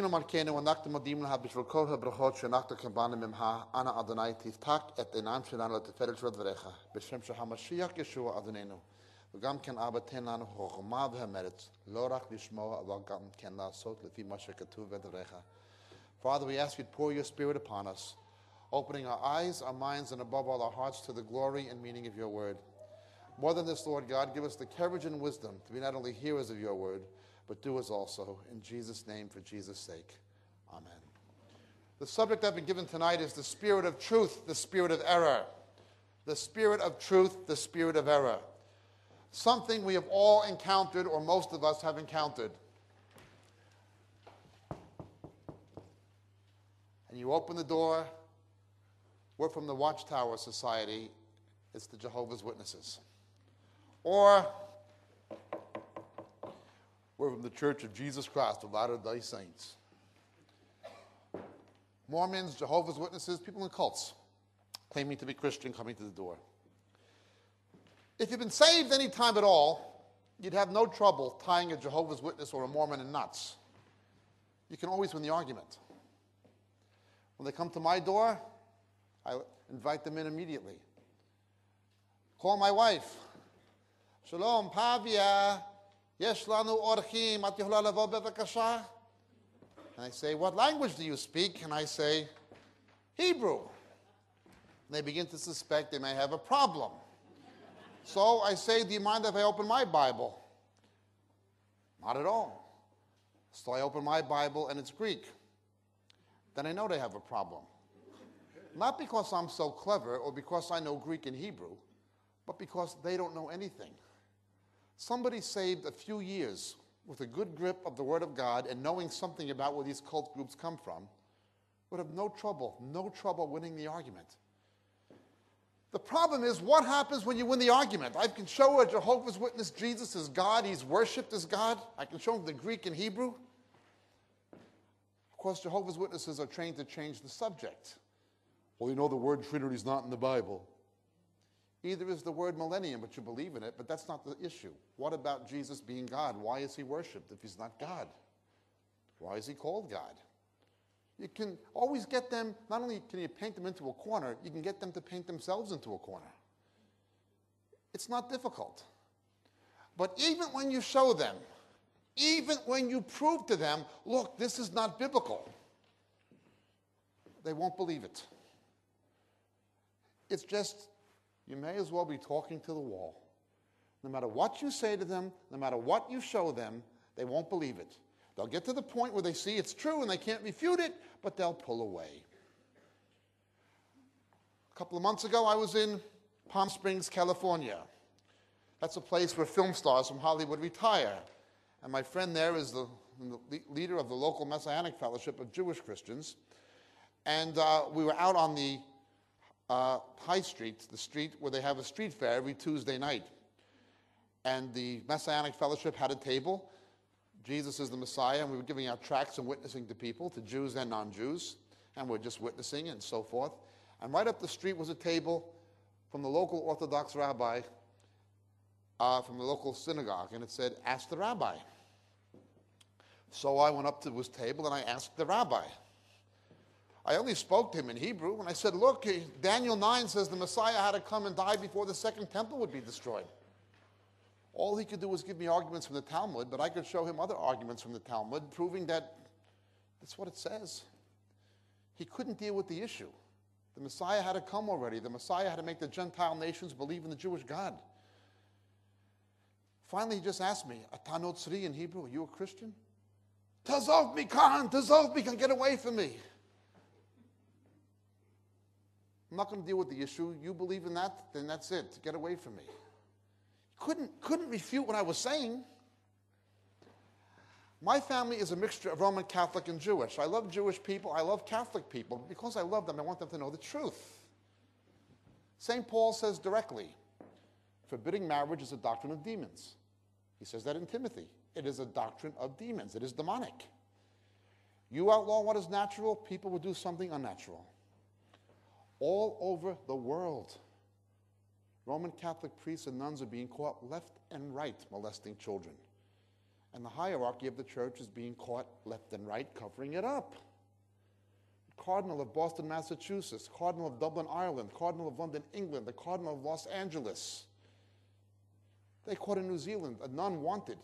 Rabbeinu Malkeinu, anachta modim leha bishvil kol habrachot she'anachta kambana mimha, ana Adonai tiztak et einam shelanu leteferet shvot dvarecha, b'shem shehamashiach Yeshua Adonenu, v'gam ken Abba ten lanu chochma v'hameretz, lo rak lishmoa, aval gam ken la'asot lefi ma she'katuv v'dvarecha. Father, we ask you to pour your Spirit upon us, opening our eyes, our minds, and above all our hearts to the glory and meaning of your word. More than this, Lord God, give us the courage and wisdom to be not only hearers of your word, but doers also. In Jesus' name, for Jesus' sake. Amen. The subject I've been given tonight is the spirit of truth, the spirit of error. The spirit of truth, the spirit of error. Something we have all encountered, or most of us have encountered. And you open the door. We're from the Watchtower Society. It's the Jehovah's Witnesses. Or we're from the Church of Jesus Christ of Latter-day Saints. Mormons, Jehovah's Witnesses, people in cults claiming to be Christian coming to the door. If you've been saved any time at all, you'd have no trouble tying a Jehovah's Witness or a Mormon in knots. You can always win the argument. When they come to my door, I invite them in immediately. Call my wife. Shalom, Pavia. Yesh lanu orchim, at yehla levo bevakasha. And I say, what language do you speak? And I say, Hebrew. And they begin to suspect they may have a problem. So I say, do you mind if I open my Bible? Not at all. So I open my Bible and it's Greek. Then I know they have a problem. Not because I'm so clever or because I know Greek and Hebrew, but because they don't know anything. Somebody saved a few years with a good grip of the Word of God and knowing something about where these cult groups come from would have no trouble winning the argument. The problem is, what happens when you win the argument? I can show a Jehovah's Witness Jesus is God, he's worshipped as God. I can show him the Greek and Hebrew. Of course, Jehovah's Witnesses are trained to change the subject. Well, you know the word Trinity is not in the Bible. Either is the word millennium, but you believe in it, but that's not the issue. What about Jesus being God? Why is he worshipped if he's not God? Why is he called God? You can always get them, not only can you paint them into a corner, you can get them to paint themselves into a corner. It's not difficult. But even when you show them, even when you prove to them, look, this is not biblical, they won't believe it. It's just, you may as well be talking to the wall. No matter what you say to them, no matter what you show them, they won't believe it. They'll get to the point where they see it's true and they can't refute it, but they'll pull away. A couple of months ago, I was in Palm Springs, California. That's a place where film stars from Hollywood retire. And my friend there is the leader of the local Messianic Fellowship of Jewish Christians. And we were out on the High Street, the street where they have a street fair every Tuesday night. And the Messianic Fellowship had a table. Jesus is the Messiah, and we were giving out tracts and witnessing to people, to Jews and non-Jews. And we're just witnessing and so forth. And right up the street was a table from the local Orthodox rabbi, from the local synagogue, and it said, ask the rabbi. So I went up to his table and I asked the rabbi. I only spoke to him in Hebrew, and I said, look, Daniel 9 says the Messiah had to come and die before the second temple would be destroyed. All he could do was give me arguments from the Talmud, but I could show him other arguments from the Talmud, proving that that's what it says. He couldn't deal with the issue. The Messiah had to come already. The Messiah had to make the Gentile nations believe in the Jewish God. Finally, he just asked me, "Ata Notzri" in Hebrew, are you a Christian? Tazov mikan, get away from me. I'm not going to deal with the issue. You believe in that, then that's it. Get away from me. Couldn't refute what I was saying. My family is a mixture of Roman Catholic and Jewish. I love Jewish people. I love Catholic people. Because I love them, I want them to know the truth. St. Paul says directly, forbidding marriage is a doctrine of demons. He says that in Timothy. It is a doctrine of demons. It is demonic. You outlaw what is natural, people will do something unnatural. All over the world, Roman Catholic priests and nuns are being caught left and right molesting children. And the hierarchy of the church is being caught left and right, covering it up. Cardinal of Boston, Massachusetts, Cardinal of Dublin, Ireland, Cardinal of London, England, the Cardinal of Los Angeles. They caught in New Zealand a nun wanted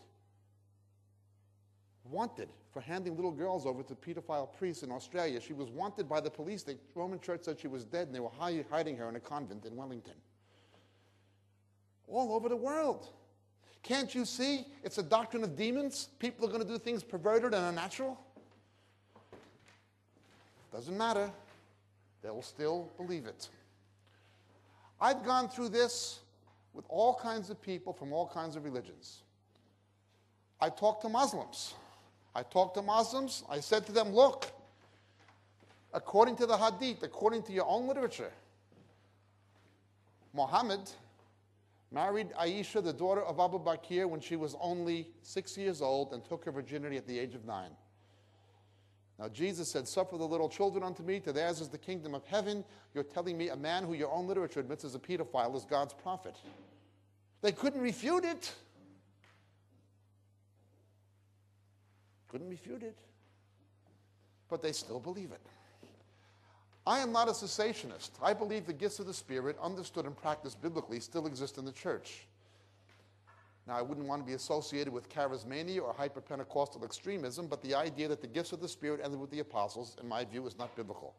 for handing little girls over to pedophile priests in Australia. She was wanted by the police. The Roman Church said she was dead, and they were hiding her in a convent in Wellington. All over the world. Can't you see? It's a doctrine of demons. People are going to do things perverted and unnatural. Doesn't matter. They'll still believe it. I've gone through this with all kinds of people from all kinds of religions. I talked to Muslims. I said to them, look, according to the Hadith, according to your own literature, Muhammad married Aisha, the daughter of Abu Bakr, when she was only 6 years old and took her virginity at the age of 9. Now, Jesus said, suffer the little children unto me, to theirs is the kingdom of heaven. You're telling me a man who your own literature admits is a pedophile is God's prophet. They couldn't refute it. But they still believe it. I am not a cessationist. I believe the gifts of the Spirit, understood and practiced biblically, still exist in the church. Now, I wouldn't want to be associated with charismania or hyper-Pentecostal extremism, but the idea that the gifts of the Spirit ended with the apostles, in my view, is not biblical.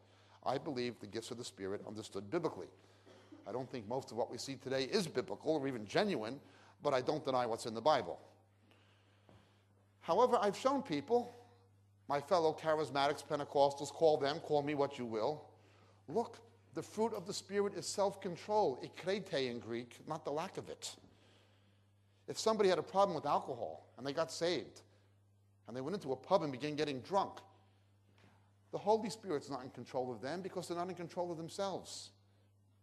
I believe the gifts of the Spirit understood biblically. I don't think most of what we see today is biblical or even genuine, but I don't deny what's in the Bible. However, I've shown people, my fellow charismatics, Pentecostals, call them, call me what you will, look, the fruit of the Spirit is self-control, ekrete in Greek, not the lack of it. If somebody had a problem with alcohol and they got saved and they went into a pub and began getting drunk, the Holy Spirit's not in control of them because they're not in control of themselves.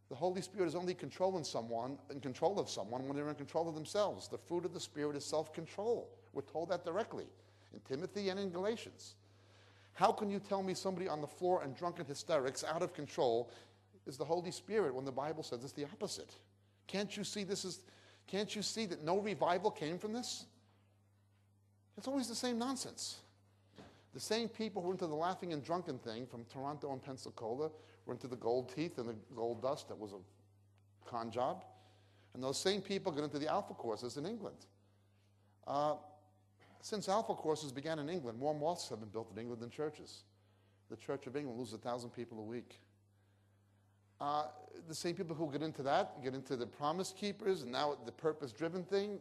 The Holy Spirit is only in control of someone when they're in control of themselves. The fruit of the Spirit is self-control. We're told that directly in Timothy and in Galatians. How can you tell me somebody on the floor in drunken hysterics, out of control, is the Holy Spirit when the Bible says it's the opposite? Can't you see this is... Can't you see that no revival came from this? It's always the same nonsense. The same people who were into the laughing and drunken thing from Toronto and Pensacola were into the gold teeth and the gold dust that was a con job. And those same people got into the Alpha courses in England. Since Alpha courses began in England, more mosques have been built in England than churches. The Church of England loses 1,000 people a week. The same people who get into that, get into the Promise Keepers, and now the purpose-driven thing,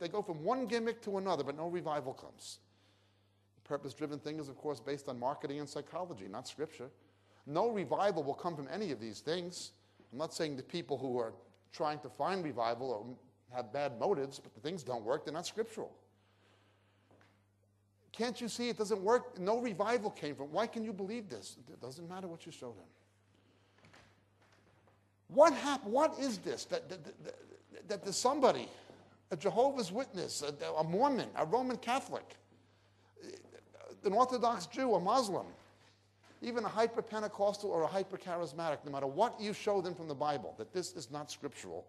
they go from one gimmick to another, but no revival comes. The purpose-driven thing is, of course, based on marketing and psychology, not Scripture. No revival will come from any of these things. I'm not saying the people who are trying to find revival or have bad motives, but the things don't work, they're not scriptural. Can't you see it doesn't work? No revival came from, why can you believe this? It doesn't matter what you show them. What is this that there's somebody, a Jehovah's Witness, a Mormon, a Roman Catholic, an Orthodox Jew, a Muslim, even a hyper-Pentecostal or a hyper-charismatic, no matter what you show them from the Bible, that this is not scriptural,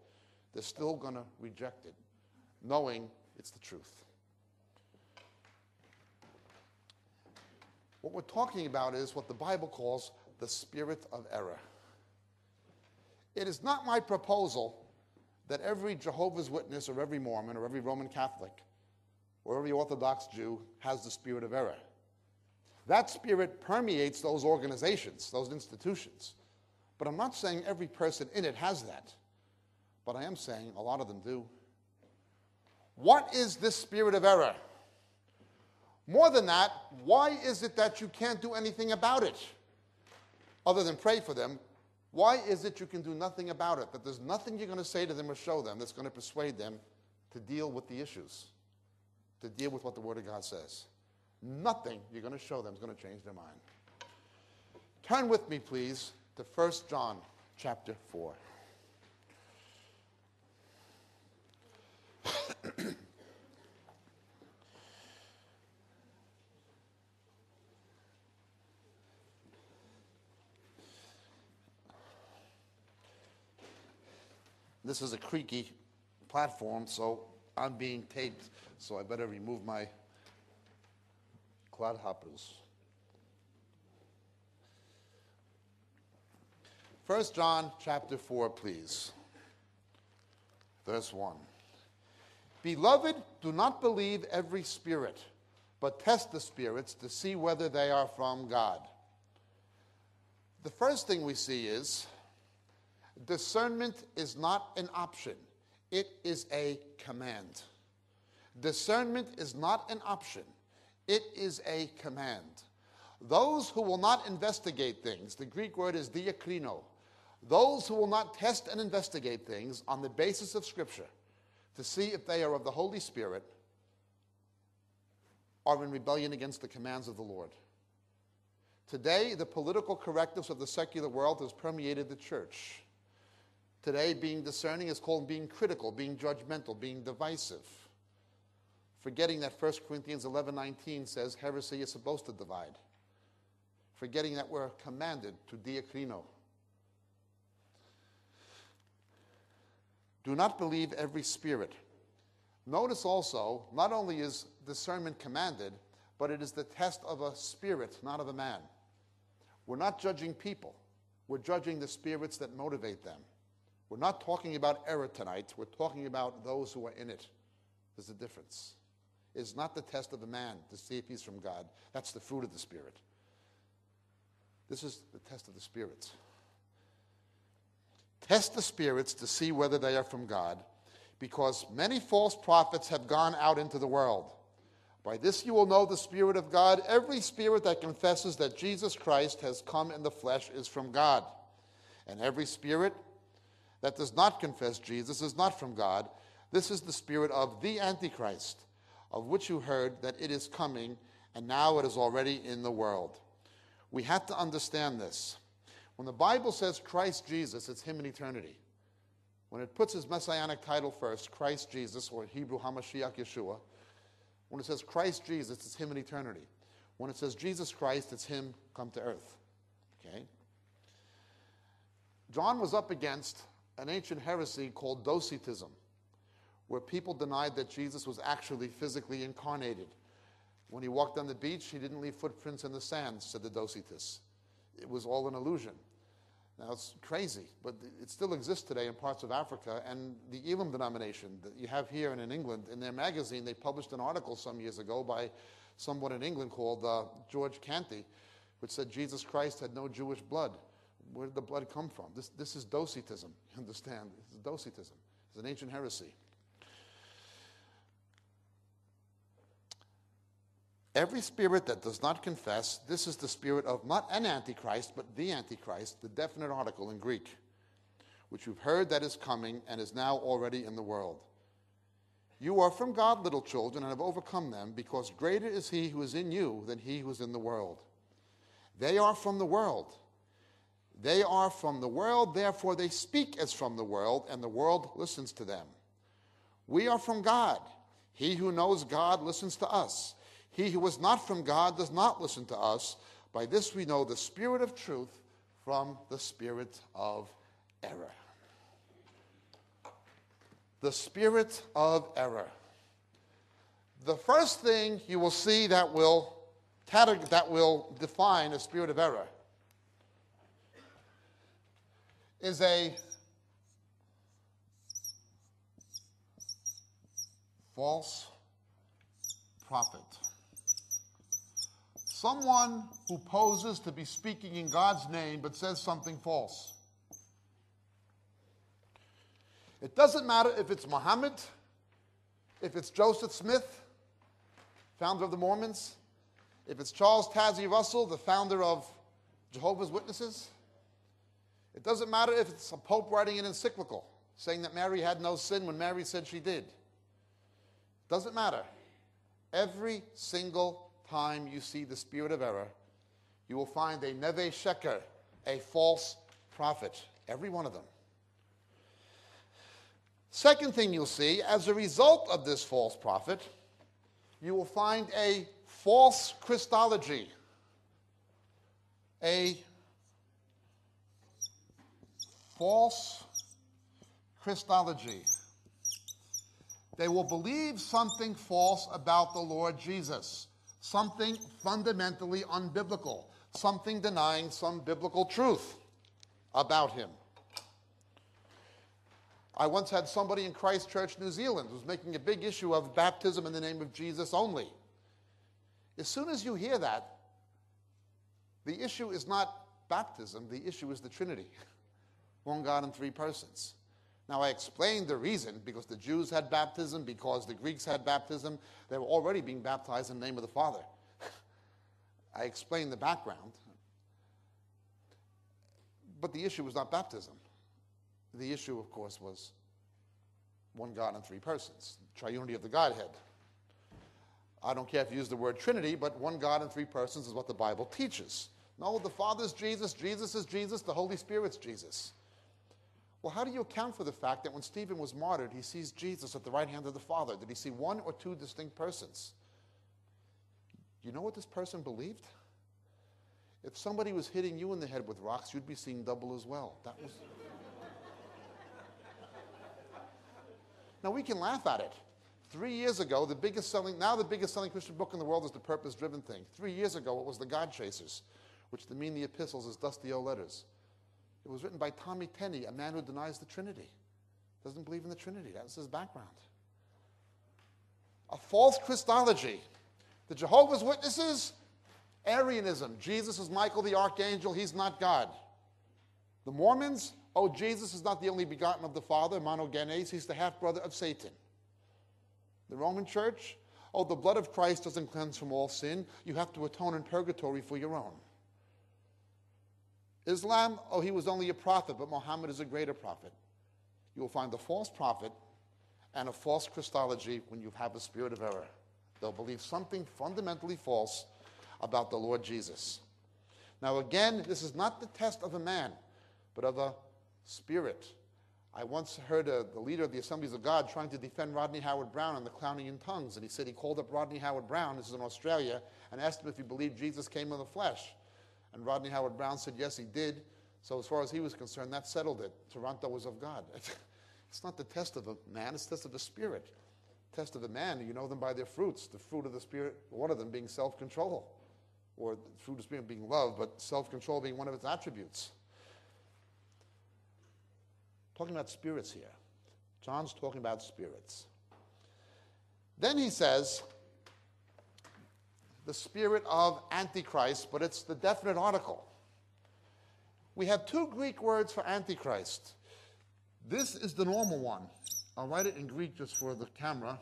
they're still going to reject it, knowing it's the truth. What we're talking about is what the Bible calls the spirit of error. It is not my proposal that every Jehovah's Witness or every Mormon or every Roman Catholic or every Orthodox Jew has the spirit of error. That spirit permeates those organizations, those institutions. But I'm not saying every person in it has that. But I am saying a lot of them do. What is this spirit of error? More than that, why is it that you can't do anything about it other than pray for them? Why is it you can do nothing about it? That there's nothing you're going to say to them or show them that's going to persuade them to deal with the issues, to deal with what the Word of God says. Nothing you're going to show them is going to change their mind. Turn with me, please, to 1 John chapter 4. This is a creaky platform, so I'm being taped, so I better remove my What happens? 1 John chapter 4, please. Verse 1. Beloved, do not believe every spirit, but test the spirits to see whether they are from God. The first thing we see is discernment is not an option. It is a command. Discernment is not an option. It is a command. Those who will not investigate things, the Greek word is diakrino, those who will not test and investigate things on the basis of Scripture to see if they are of the Holy Spirit are in rebellion against the commands of the Lord. Today, the political correctness of the secular world has permeated the church. Today, being discerning is called being critical, being judgmental, being divisive. Forgetting that 1 Corinthians 11:19 says heresy is supposed to divide. Forgetting that we're commanded to diakrino. Do not believe every spirit. Notice also, not only is discernment commanded, but it is the test of a spirit, not of a man. We're not judging people. We're judging the spirits that motivate them. We're not talking about error tonight. We're talking about those who are in it. There's a difference. It's not the test of a man to see if he's from God. That's the fruit of the Spirit. This is the test of the spirits. Test the spirits to see whether they are from God, because many false prophets have gone out into the world. By this you will know the Spirit of God. Every spirit that confesses that Jesus Christ has come in the flesh is from God. And every spirit that does not confess Jesus is not from God. This is the spirit of the Antichrist, of which you heard that it is coming, and now it is already in the world. We have to understand this. When the Bible says Christ Jesus, it's him in eternity. When it puts his messianic title first, Christ Jesus, or Hebrew HaMashiach Yeshua, when it says Christ Jesus, it's him in eternity. When it says Jesus Christ, it's him come to earth. Okay? John was up against an ancient heresy called Docetism, where people denied that Jesus was actually physically incarnated. When he walked on the beach, he didn't leave footprints in the sand, said the Docetists. It was all an illusion. Now, it's crazy, but it still exists today in parts of Africa. And the Elam denomination that you have here and in England, in their magazine, they published an article some years ago by someone in England called George Canty, which said Jesus Christ had no Jewish blood. Where did the blood come from? This is Docetism, you understand? This is Docetism. It's an ancient heresy. Every spirit that does not confess, this is the spirit of not an antichrist, but the Antichrist, the definite article in Greek, which you've heard that is coming and is now already in the world. You are from God, little children, and have overcome them, because greater is he who is in you than he who is in the world. They are from the world. They are from the world, therefore they speak as from the world, and the world listens to them. We are from God. He who knows God listens to us. He who is not from God does not listen to us. By this we know the spirit of truth from the spirit of error. The spirit of error. The first thing you will see that will define a spirit of error is a false prophet. Someone who poses to be speaking in God's name but says something false. It doesn't matter if it's Muhammad, if it's Joseph Smith, founder of the Mormons, if it's Charles Taze Russell, the founder of Jehovah's Witnesses. It doesn't matter if it's a pope writing an encyclical saying that Mary had no sin when Mary said she did. It doesn't matter. Every single time you see the spirit of error, you will find a neve sheker, a false prophet, every one of them. Second thing you'll see, as a result of this false prophet, you will find a false Christology, a false Christology. They will believe something false about the Lord Jesus. something fundamentally unbiblical, something denying some biblical truth about him. I once had somebody in Christchurch, New Zealand, who's making a big issue of baptism in the name of Jesus only. As soon as you hear that, the issue is not baptism, the issue is the Trinity. One God in three persons. Now, I explained the reason, because the Jews had baptism, because the Greeks had baptism. They were already being baptized in the name of the Father. I explained the background. But the issue was not baptism. The issue, of course, was one God in three persons, triunity of the Godhead. I don't care if you use the word Trinity, but one God in three persons is what the Bible teaches. No, the Father's Jesus, Jesus is Jesus, the Holy Spirit's Jesus. Well, how do you account for the fact that when Stephen was martyred, he sees Jesus at the right hand of the Father? Did he see one or two distinct persons? You know what this person believed? If somebody was hitting you in the head with rocks, you'd be seeing double as well. That was... Now, we can laugh at it. 3 years ago, the biggest selling Christian book in the world is The Purpose-Driven Thing. 3 years ago, it was The God Chasers, which mean the epistles as dusty old letters. It was written by Tommy Tenney, a man who denies the Trinity, doesn't believe in the Trinity. That was his background. A false Christology. The Jehovah's Witnesses, Arianism. Jesus is Michael the Archangel. He's not God. The Mormons, oh, Jesus is not the only begotten of the Father, monogenes. He's the half-brother of Satan. The Roman Church, oh, the blood of Christ doesn't cleanse from all sin. You have to atone in purgatory for your own. Islam, oh, he was only a prophet, but Muhammad is a greater prophet. You will find a false prophet and a false Christology when you have a spirit of error. They'll believe something fundamentally false about the Lord Jesus. Now, again, this is not the test of a man, but of a spirit. I once heard the leader of the Assemblies of God trying to defend Rodney Howard Brown on the clowning in tongues. And he said he called up Rodney Howard Brown, this is in Australia, and asked him if he believed Jesus came in the flesh. And Rodney Howard Brown said, yes, he did. So as far as he was concerned, that settled it. Toronto was of God. It's not the test of a man, it's the test of the spirit. The test of a man, you know them by their fruits. The fruit of the spirit, one of them being self-control. Or the fruit of the spirit being love, but self-control being one of its attributes. Talking about spirits here. John's talking about spirits. Then he says, the spirit of Antichrist, but it's the definite article. We have two Greek words for Antichrist. This is the normal one. I'll write it in Greek just for the camera.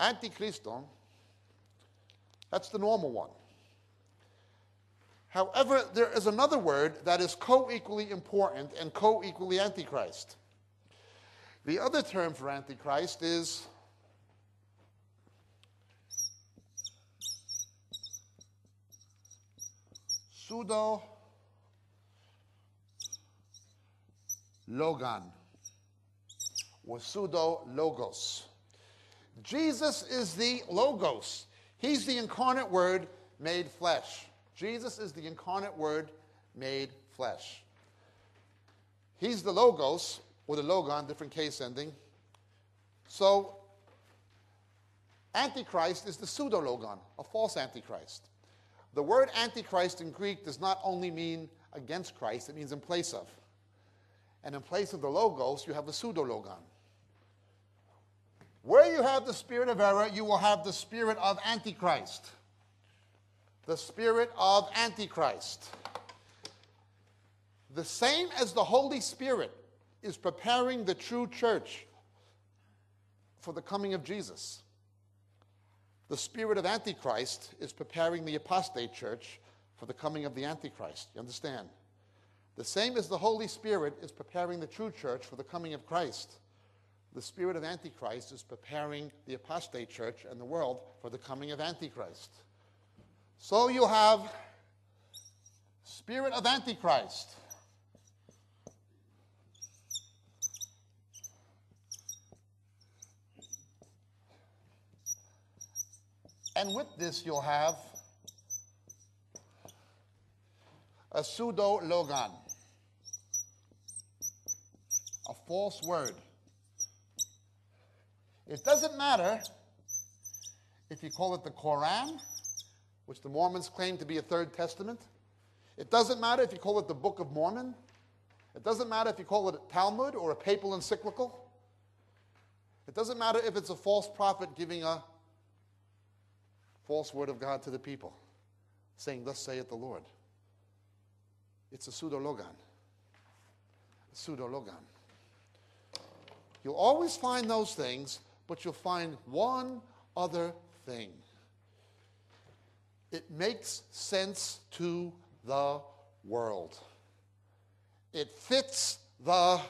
Antichriston, that's the normal one. However, there is another word that is co-equally important and co-equally antichrist. The other term for antichrist is pseudo-logon or pseudo-logos. Jesus is the logos. He's the incarnate word made flesh. Jesus is the incarnate word made flesh. He's the logos, or the logon, different case ending. So, antichrist is the pseudo-logon, a false antichrist. The word antichrist in Greek does not only mean against Christ, it means in place of. And in place of the logos, you have a pseudo-logon. Where you have the spirit of error, you will have the spirit of antichrist. The spirit of Antichrist. The same as the Holy Spirit is preparing the true church for the coming of Jesus, the spirit of Antichrist is preparing the apostate church for the coming of the Antichrist. You understand? The same as the Holy Spirit is preparing the true church for the coming of Christ, the spirit of Antichrist is preparing the apostate church and the world for the coming of Antichrist. So you have spirit of Antichrist, and with this you'll have a pseudo-logon, a false word, It doesn't matter if you call it the Koran, which the Mormons claim to be a third testament. It doesn't matter if you call it the Book of Mormon. It doesn't matter if you call it a Talmud or a papal encyclical. It doesn't matter if it's a false prophet giving a false word of God to the people, saying, "Thus saith the Lord." It's a pseudo-logon. A pseudo-logon. You'll always find those things, but you'll find one other thing. It makes sense to the world. It fits the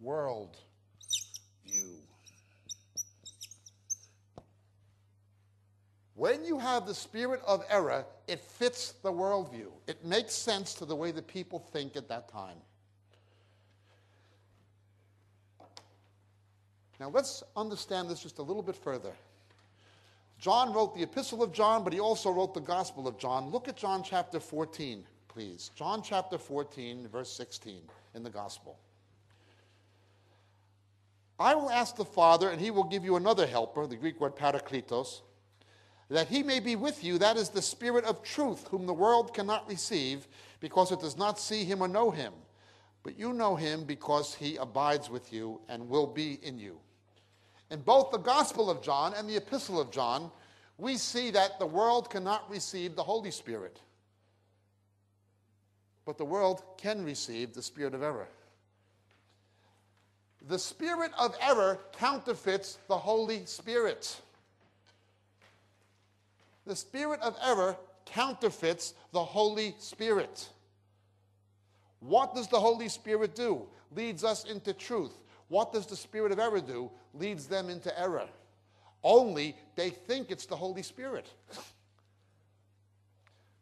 world view. When you have the spirit of error, it fits the worldview. It makes sense to the way the people think at that time. Now let's understand this just a little bit further. John wrote the Epistle of John, but he also wrote the Gospel of John. Look at John chapter 14, please. John chapter 14, verse 16 in the Gospel. "I will ask the Father, and he will give you another helper," the Greek word parakletos, "that he may be with you, that is the Spirit of truth, whom the world cannot receive, because it does not see him or know him. But you know him, because he abides with you and will be in you." In both the Gospel of John and the Epistle of John, we see that the world cannot receive the Holy Spirit. But the world can receive the spirit of error. The spirit of error counterfeits the Holy Spirit. The spirit of error counterfeits the Holy Spirit. What does the Holy Spirit do? Leads us into truth. What does the spirit of error do? Leads them into error. Only they think it's the Holy Spirit.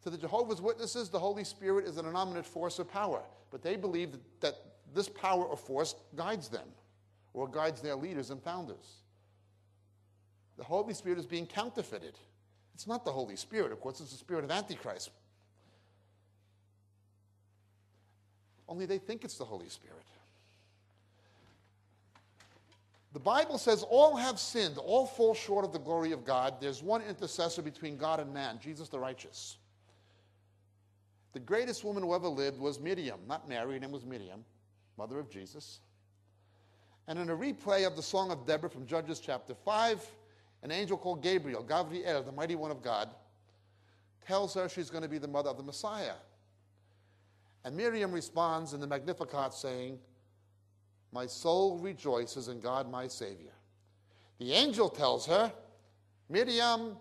To the Jehovah's Witnesses, the Holy Spirit is an innominate force or power, but they believe that this power or force guides them, or guides their leaders and founders. The Holy Spirit is being counterfeited. It's not the Holy Spirit, of course, it's the spirit of Antichrist. Only they think it's the Holy Spirit. The Bible says, "All have sinned, all fall short of the glory of God. There's one intercessor between God and man, Jesus the righteous." The greatest woman who ever lived was Miriam, not Mary, her name was Miriam, mother of Jesus. And in a replay of the Song of Deborah from Judges chapter 5, an angel called Gabriel, Gavriel, the mighty one of God, tells her she's going to be the mother of the Messiah. And Miriam responds in the Magnificat saying, "My soul rejoices in God my Savior." The angel tells her, "Miriam,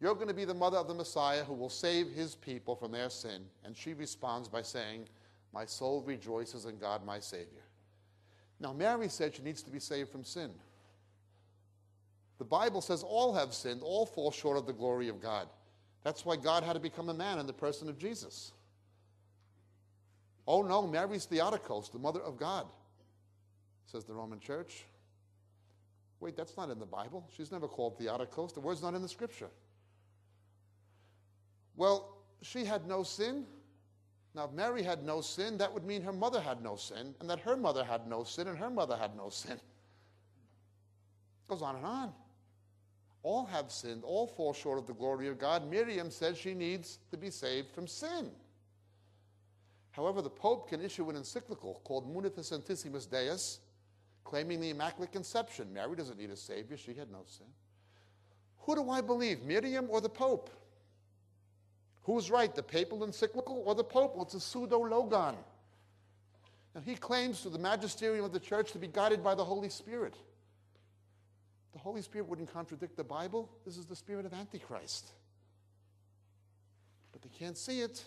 you're going to be the mother of the Messiah who will save his people from their sin." And she responds by saying, "My soul rejoices in God my Savior." Now Mary said she needs to be saved from sin. The Bible says all have sinned, all fall short of the glory of God. That's why God had to become a man in the person of Jesus. Oh no, Mary's Theotokos, the mother of God, says the Roman Church. Wait, that's not in the Bible. She's never called Theotokos. The word's not in the Scripture. Well, she had no sin. Now, if Mary had no sin, that would mean her mother had no sin, and that her mother had no sin, and her mother had no sin. It goes on and on. All have sinned. All fall short of the glory of God. Miriam says she needs to be saved from sin. However, the Pope can issue an encyclical called Munitas Sanctissimus Deus, claiming the Immaculate Conception. Mary doesn't need a Savior. She had no sin. Who do I believe, Miriam or the Pope? Who's right, the papal encyclical or the Pope? Well, it's a pseudo-logon. Now, he claims to the magisterium of the Church to be guided by the Holy Spirit. The Holy Spirit wouldn't contradict the Bible. This is the spirit of Antichrist. But they can't see it.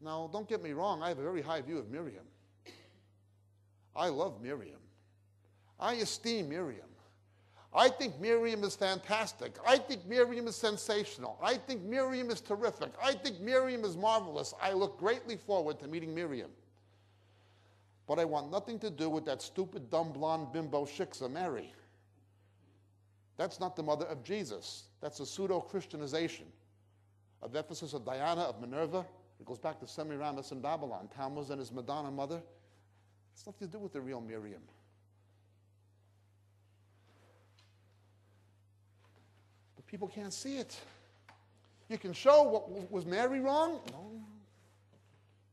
Now, don't get me wrong. I have a very high view of Miriam. I love Miriam. I esteem Miriam. I think Miriam is fantastic. I think Miriam is sensational. I think Miriam is terrific. I think Miriam is marvelous. I look greatly forward to meeting Miriam. But I want nothing to do with that stupid, dumb, blonde, bimbo shiksa Mary. That's not the mother of Jesus. That's a pseudo-Christianization of Ephesus, of Diana, of Minerva. It goes back to Semiramis in Babylon. Tammuz and his Madonna mother. It's nothing to do with the real Miriam. But people can't see it. You can show what was Mary wrong? No.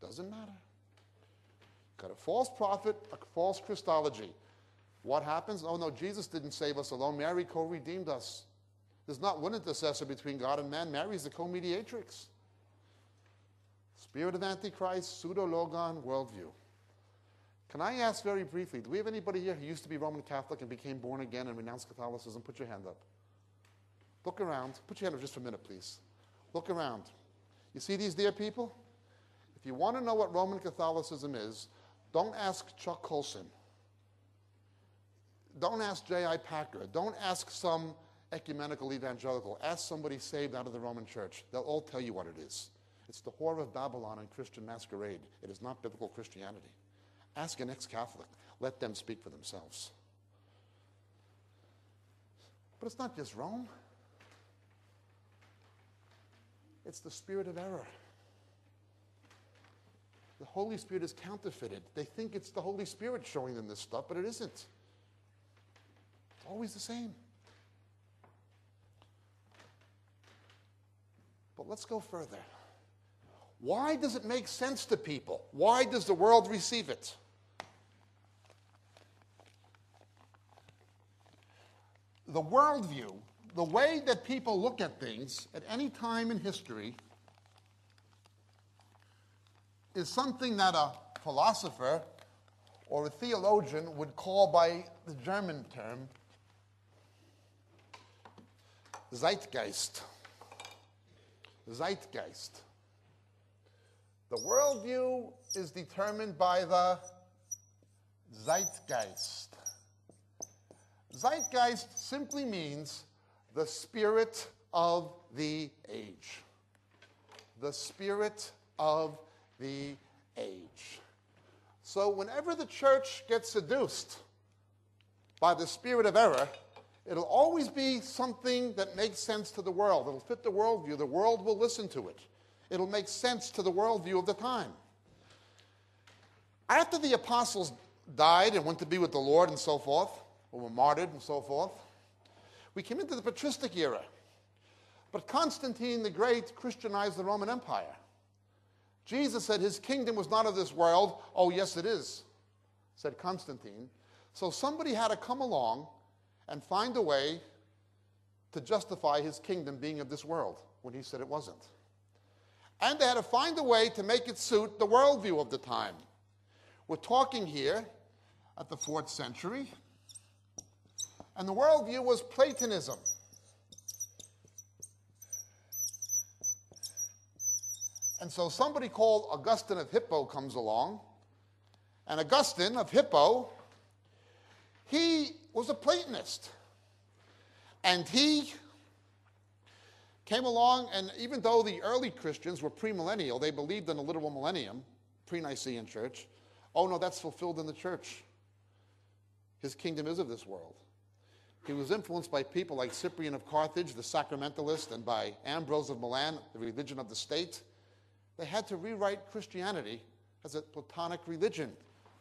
Doesn't matter. Got a false prophet, a false Christology. What happens? Oh, no, Jesus didn't save us alone. Mary co-redeemed us. There's not one intercessor between God and man. Mary's the co-mediatrix. Spirit of Antichrist, pseudo-logon worldview. Can I ask very briefly, do we have anybody here who used to be Roman Catholic and became born again and renounced Catholicism? Put your hand up. Look around. Put your hand up just for a minute, please. Look around. You see these dear people? If you want to know what Roman Catholicism is, don't ask Chuck Colson. Don't ask J.I. Packer. Don't ask some ecumenical evangelical. Ask somebody saved out of the Roman Church. They'll all tell you what it is. It's the whore of Babylon and Christian masquerade. It is not biblical Christianity. Ask an ex-Catholic. Let them speak for themselves. But it's not just Rome. It's the spirit of error. The Holy Spirit is counterfeited. They think it's the Holy Spirit showing them this stuff, but it isn't. It's always the same. But let's go further. Why does it make sense to people? Why does the world receive it? The worldview, the way that people look at things at any time in history, is something that a philosopher or a theologian would call by the German term Zeitgeist. Zeitgeist. The worldview is determined by the zeitgeist. Zeitgeist simply means the spirit of the age. The spirit of the age. So whenever the church gets seduced by the spirit of error, it'll always be something that makes sense to the world. It'll fit the worldview. The world will listen to it. It'll make sense to the worldview of the time. After the apostles died and went to be with the Lord and so forth, or were martyred and so forth, we came into the patristic era. But Constantine the Great Christianized the Roman Empire. Jesus said his kingdom was not of this world. Oh, yes, it is, said Constantine. So somebody had to come along and find a way to justify his kingdom being of this world when he said it wasn't. And they had to find a way to make it suit the worldview of the time. We're talking here at the 4th century, and the worldview was Platonism. And so somebody called Augustine of Hippo comes along, and Augustine of Hippo, he was a Platonist, and he came along, and even though the early Christians were premillennial, they believed in a literal millennium, pre-Nicene church. Oh no, that's fulfilled in the church. His kingdom is of this world. He was influenced by people like Cyprian of Carthage, the sacramentalist, and by Ambrose of Milan, the religion of the state. They had to rewrite Christianity as a Platonic religion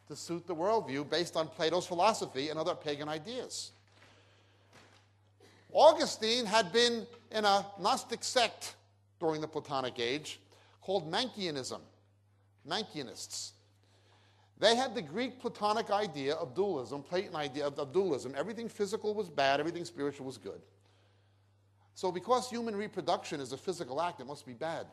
to suit the worldview based on Plato's philosophy and other pagan ideas. Augustine had been in a Gnostic sect during the Platonic age called Manichaeanism, Manichaeanists. They had the Greek Platonic idea of dualism, Platon idea of dualism. Everything physical was bad, everything spiritual was good. So because human reproduction is a physical act, it must be bad.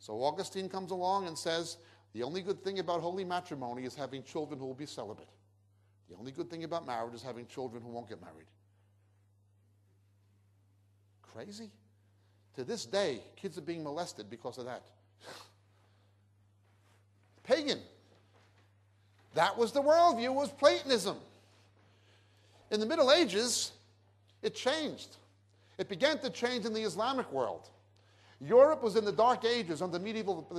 So Augustine comes along and says, the only good thing about holy matrimony is having children who will be celibate. The only good thing about marriage is having children who won't get married. Crazy. To this day, kids are being molested because of that. Pagan. That was the worldview, was Platonism. In the Middle Ages, it changed. It began to change in the Islamic world. Europe was in the Dark Ages under the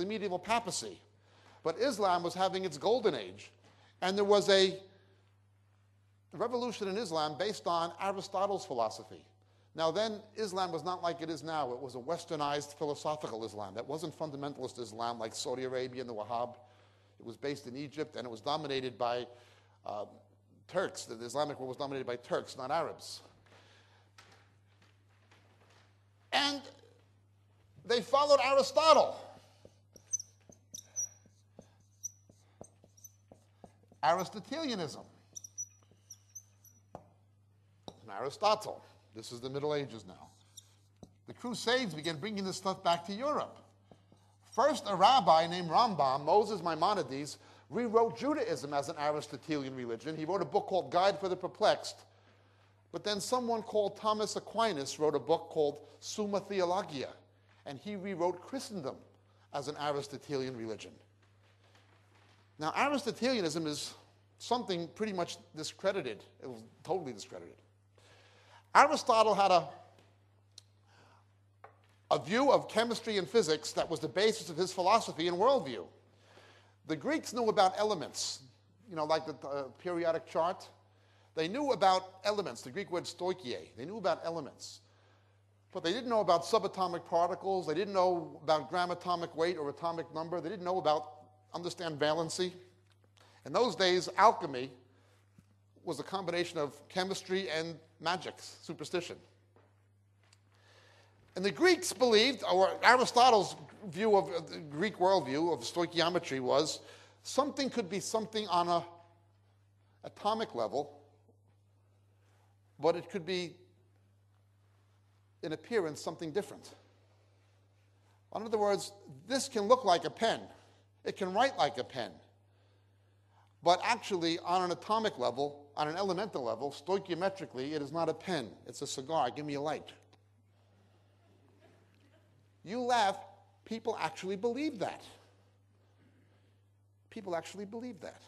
medieval papacy, but Islam was having its golden age. And there was a revolution in Islam based on Aristotle's philosophy. Now then, Islam was not like it is now. It was a westernized philosophical Islam. That wasn't fundamentalist Islam like Saudi Arabia and the Wahhab. It was based in Egypt, and it was dominated by Turks. The Islamic world was dominated by Turks, not Arabs. And they followed Aristotle. Aristotelianism. And Aristotle. This is the Middle Ages now. The Crusades began bringing this stuff back to Europe. First, a rabbi named Rambam, Moses Maimonides, rewrote Judaism as an Aristotelian religion. He wrote a book called Guide for the Perplexed. But then someone called Thomas Aquinas wrote a book called Summa Theologia, and he rewrote Christendom as an Aristotelian religion. Now, Aristotelianism is something pretty much discredited. It was totally discredited. Aristotle had a view of chemistry and physics that was the basis of his philosophy and worldview. The Greeks knew about elements, you know, like the periodic chart. They knew about elements, the Greek word stoichia. They knew about elements. But they didn't know about subatomic particles. They didn't know about gram atomic weight or atomic number. They didn't know about, understand valency. In those days, alchemy was a combination of chemistry and magic, superstition. And the Greeks believed, or Aristotle's view of the Greek worldview of stoichiometry was, something could be something on an atomic level, but it could be, in appearance, something different. In other words, this can look like a pen. It can write like a pen. But actually, on an atomic level, on an elemental level, stoichiometrically, it is not a pen. It's a cigar. Give me a light. You laugh, people actually believe that. People actually believe that.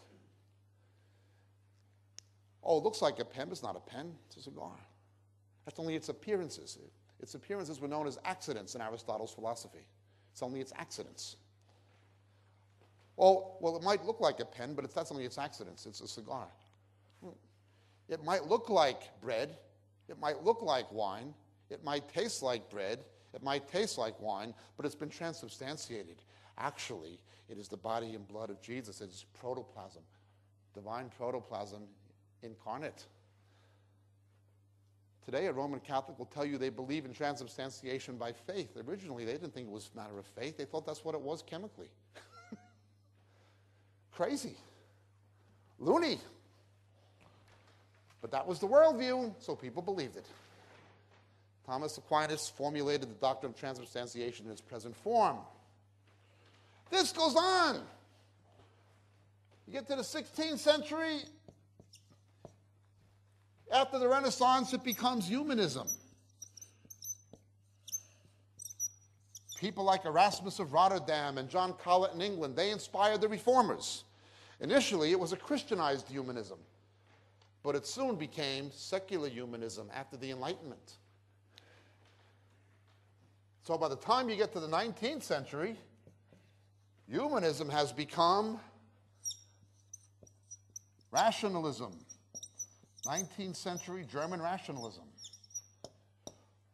Oh, it looks like a pen, but it's not a pen, it's a cigar. That's only its appearances. Its appearances were known as accidents in Aristotle's philosophy. It's only its accidents. Oh, well, it might look like a pen, but that's only its accidents, it's a cigar. It might look like bread, it might look like wine, it might taste like bread, it might taste like wine, but it's been transubstantiated. Actually, it is the body and blood of Jesus. It's protoplasm, divine protoplasm incarnate. Today, a Roman Catholic will tell you they believe in transubstantiation by faith. Originally, they didn't think it was a matter of faith. They thought that's what it was chemically. Crazy. Loony. But that was the worldview, so people believed it. Thomas Aquinas formulated the doctrine of transubstantiation in its present form. This goes on. You get to the 16th century. After the Renaissance, it becomes humanism. People like Erasmus of Rotterdam and John Colet in England, they inspired the reformers. Initially, it was a Christianized humanism, but it soon became secular humanism after the Enlightenment. So by the time you get to the 19th century, humanism has become rationalism. 19th century German rationalism.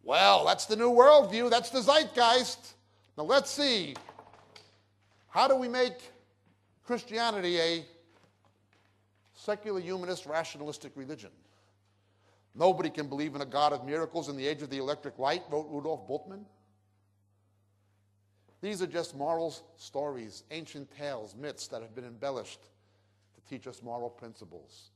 Well, that's the new worldview. That's the zeitgeist. Now let's see. How do we make Christianity a secular humanist rationalistic religion? Nobody can believe in a God of miracles in the age of the electric light, wrote Rudolf Bultmann. These are just moral stories, ancient tales, myths that have been embellished to teach us moral principles.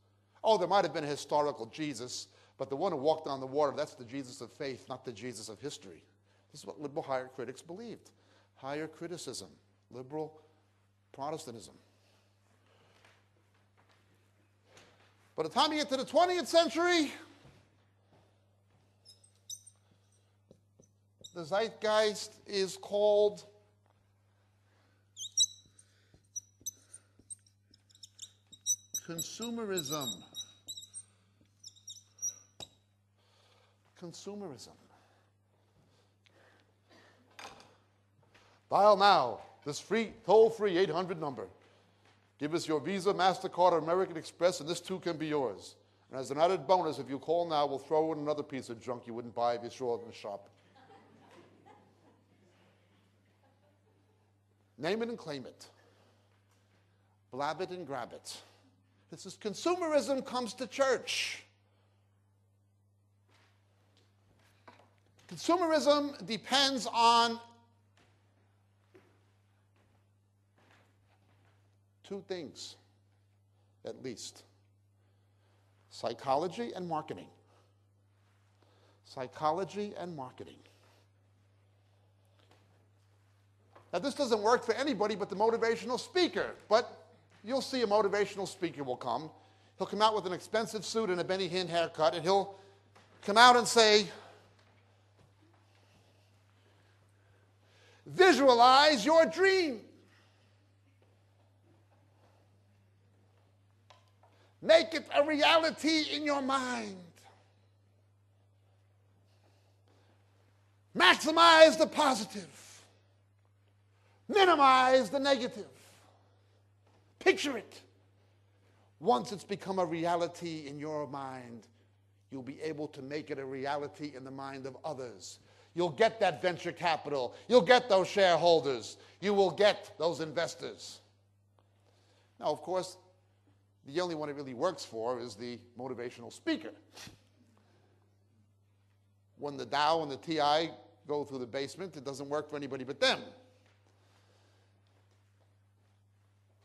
Oh, there might have been a historical Jesus, but the one who walked on the water, that's the Jesus of faith, not the Jesus of history. This is what liberal higher critics believed. Higher criticism, liberal Protestantism. By the time you get to the 20th century, the zeitgeist is called consumerism. Consumerism. Dial now this free, toll-free 800 number. Give us your Visa, MasterCard, or American Express, and this too can be yours. And as an added bonus, if you call now, we'll throw in another piece of junk you wouldn't buy if you saw it in the shop. Name it and claim it. Blab it and grab it. This is consumerism comes to church. Consumerism depends on two things, at least. Psychology and marketing. Psychology and marketing. Now, this doesn't work for anybody but the motivational speaker, but you'll see a motivational speaker will come. He'll come out with an expensive suit and a Benny Hinn haircut, and he'll come out and say, visualize your dream. Make it a reality in your mind. Maximize the positive. Minimize the negative. Picture it. Once it's become a reality in your mind, you'll be able to make it a reality in the mind of others. You'll get that venture capital. You'll get those shareholders. You will get those investors. Now, of course, the only one it really works for is the motivational speaker. When the Dow and the TI go through the basement, it doesn't work for anybody but them.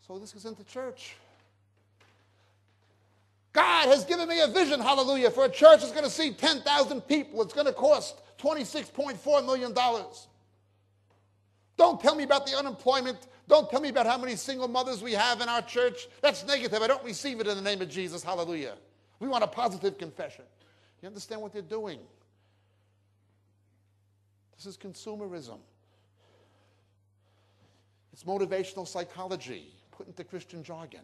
So this goes into church. God has given me a vision, hallelujah, for a church that's going to see 10,000 people. It's going to cost $26.4 million. Don't tell me about the unemployment. Don't tell me about how many single mothers we have in our church. That's negative. I don't receive it in the name of Jesus. Hallelujah. We want a positive confession. You understand what they're doing? This is consumerism. It's motivational psychology put into Christian jargon.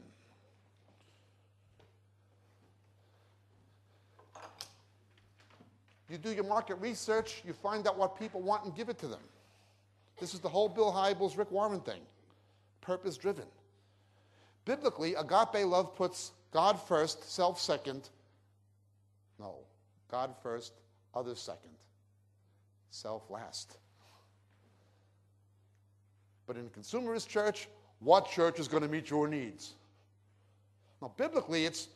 You do your market research. You find out what people want and give it to them. This is the whole Bill Hybels, Rick Warren thing. Purpose-driven. Biblically, agape love puts God first, self second. No, God first, others second. Self last. But in consumerist church, what church is going to meet your needs? Now, biblically, it's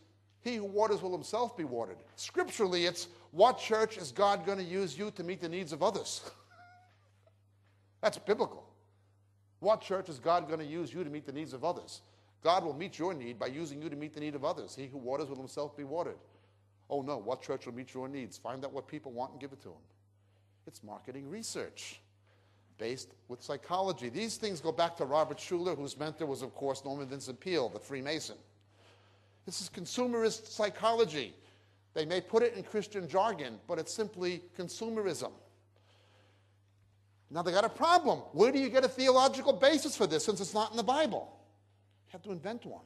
he who waters will himself be watered. Scripturally, it's what church is God going to use you to meet the needs of others? That's biblical. What church is God going to use you to meet the needs of others? God will meet your need by using you to meet the need of others. He who waters will himself be watered. Oh no, what church will meet your needs? Find out what people want and give it to them. It's marketing research based with psychology. These things go back to Robert Schuller, whose mentor was, of course, Norman Vincent Peale, the Freemason. This is consumerist psychology. They may put it in Christian jargon, but it's simply consumerism. Now, they got a problem. Where do you get a theological basis for this since it's not in the Bible? You have to invent one.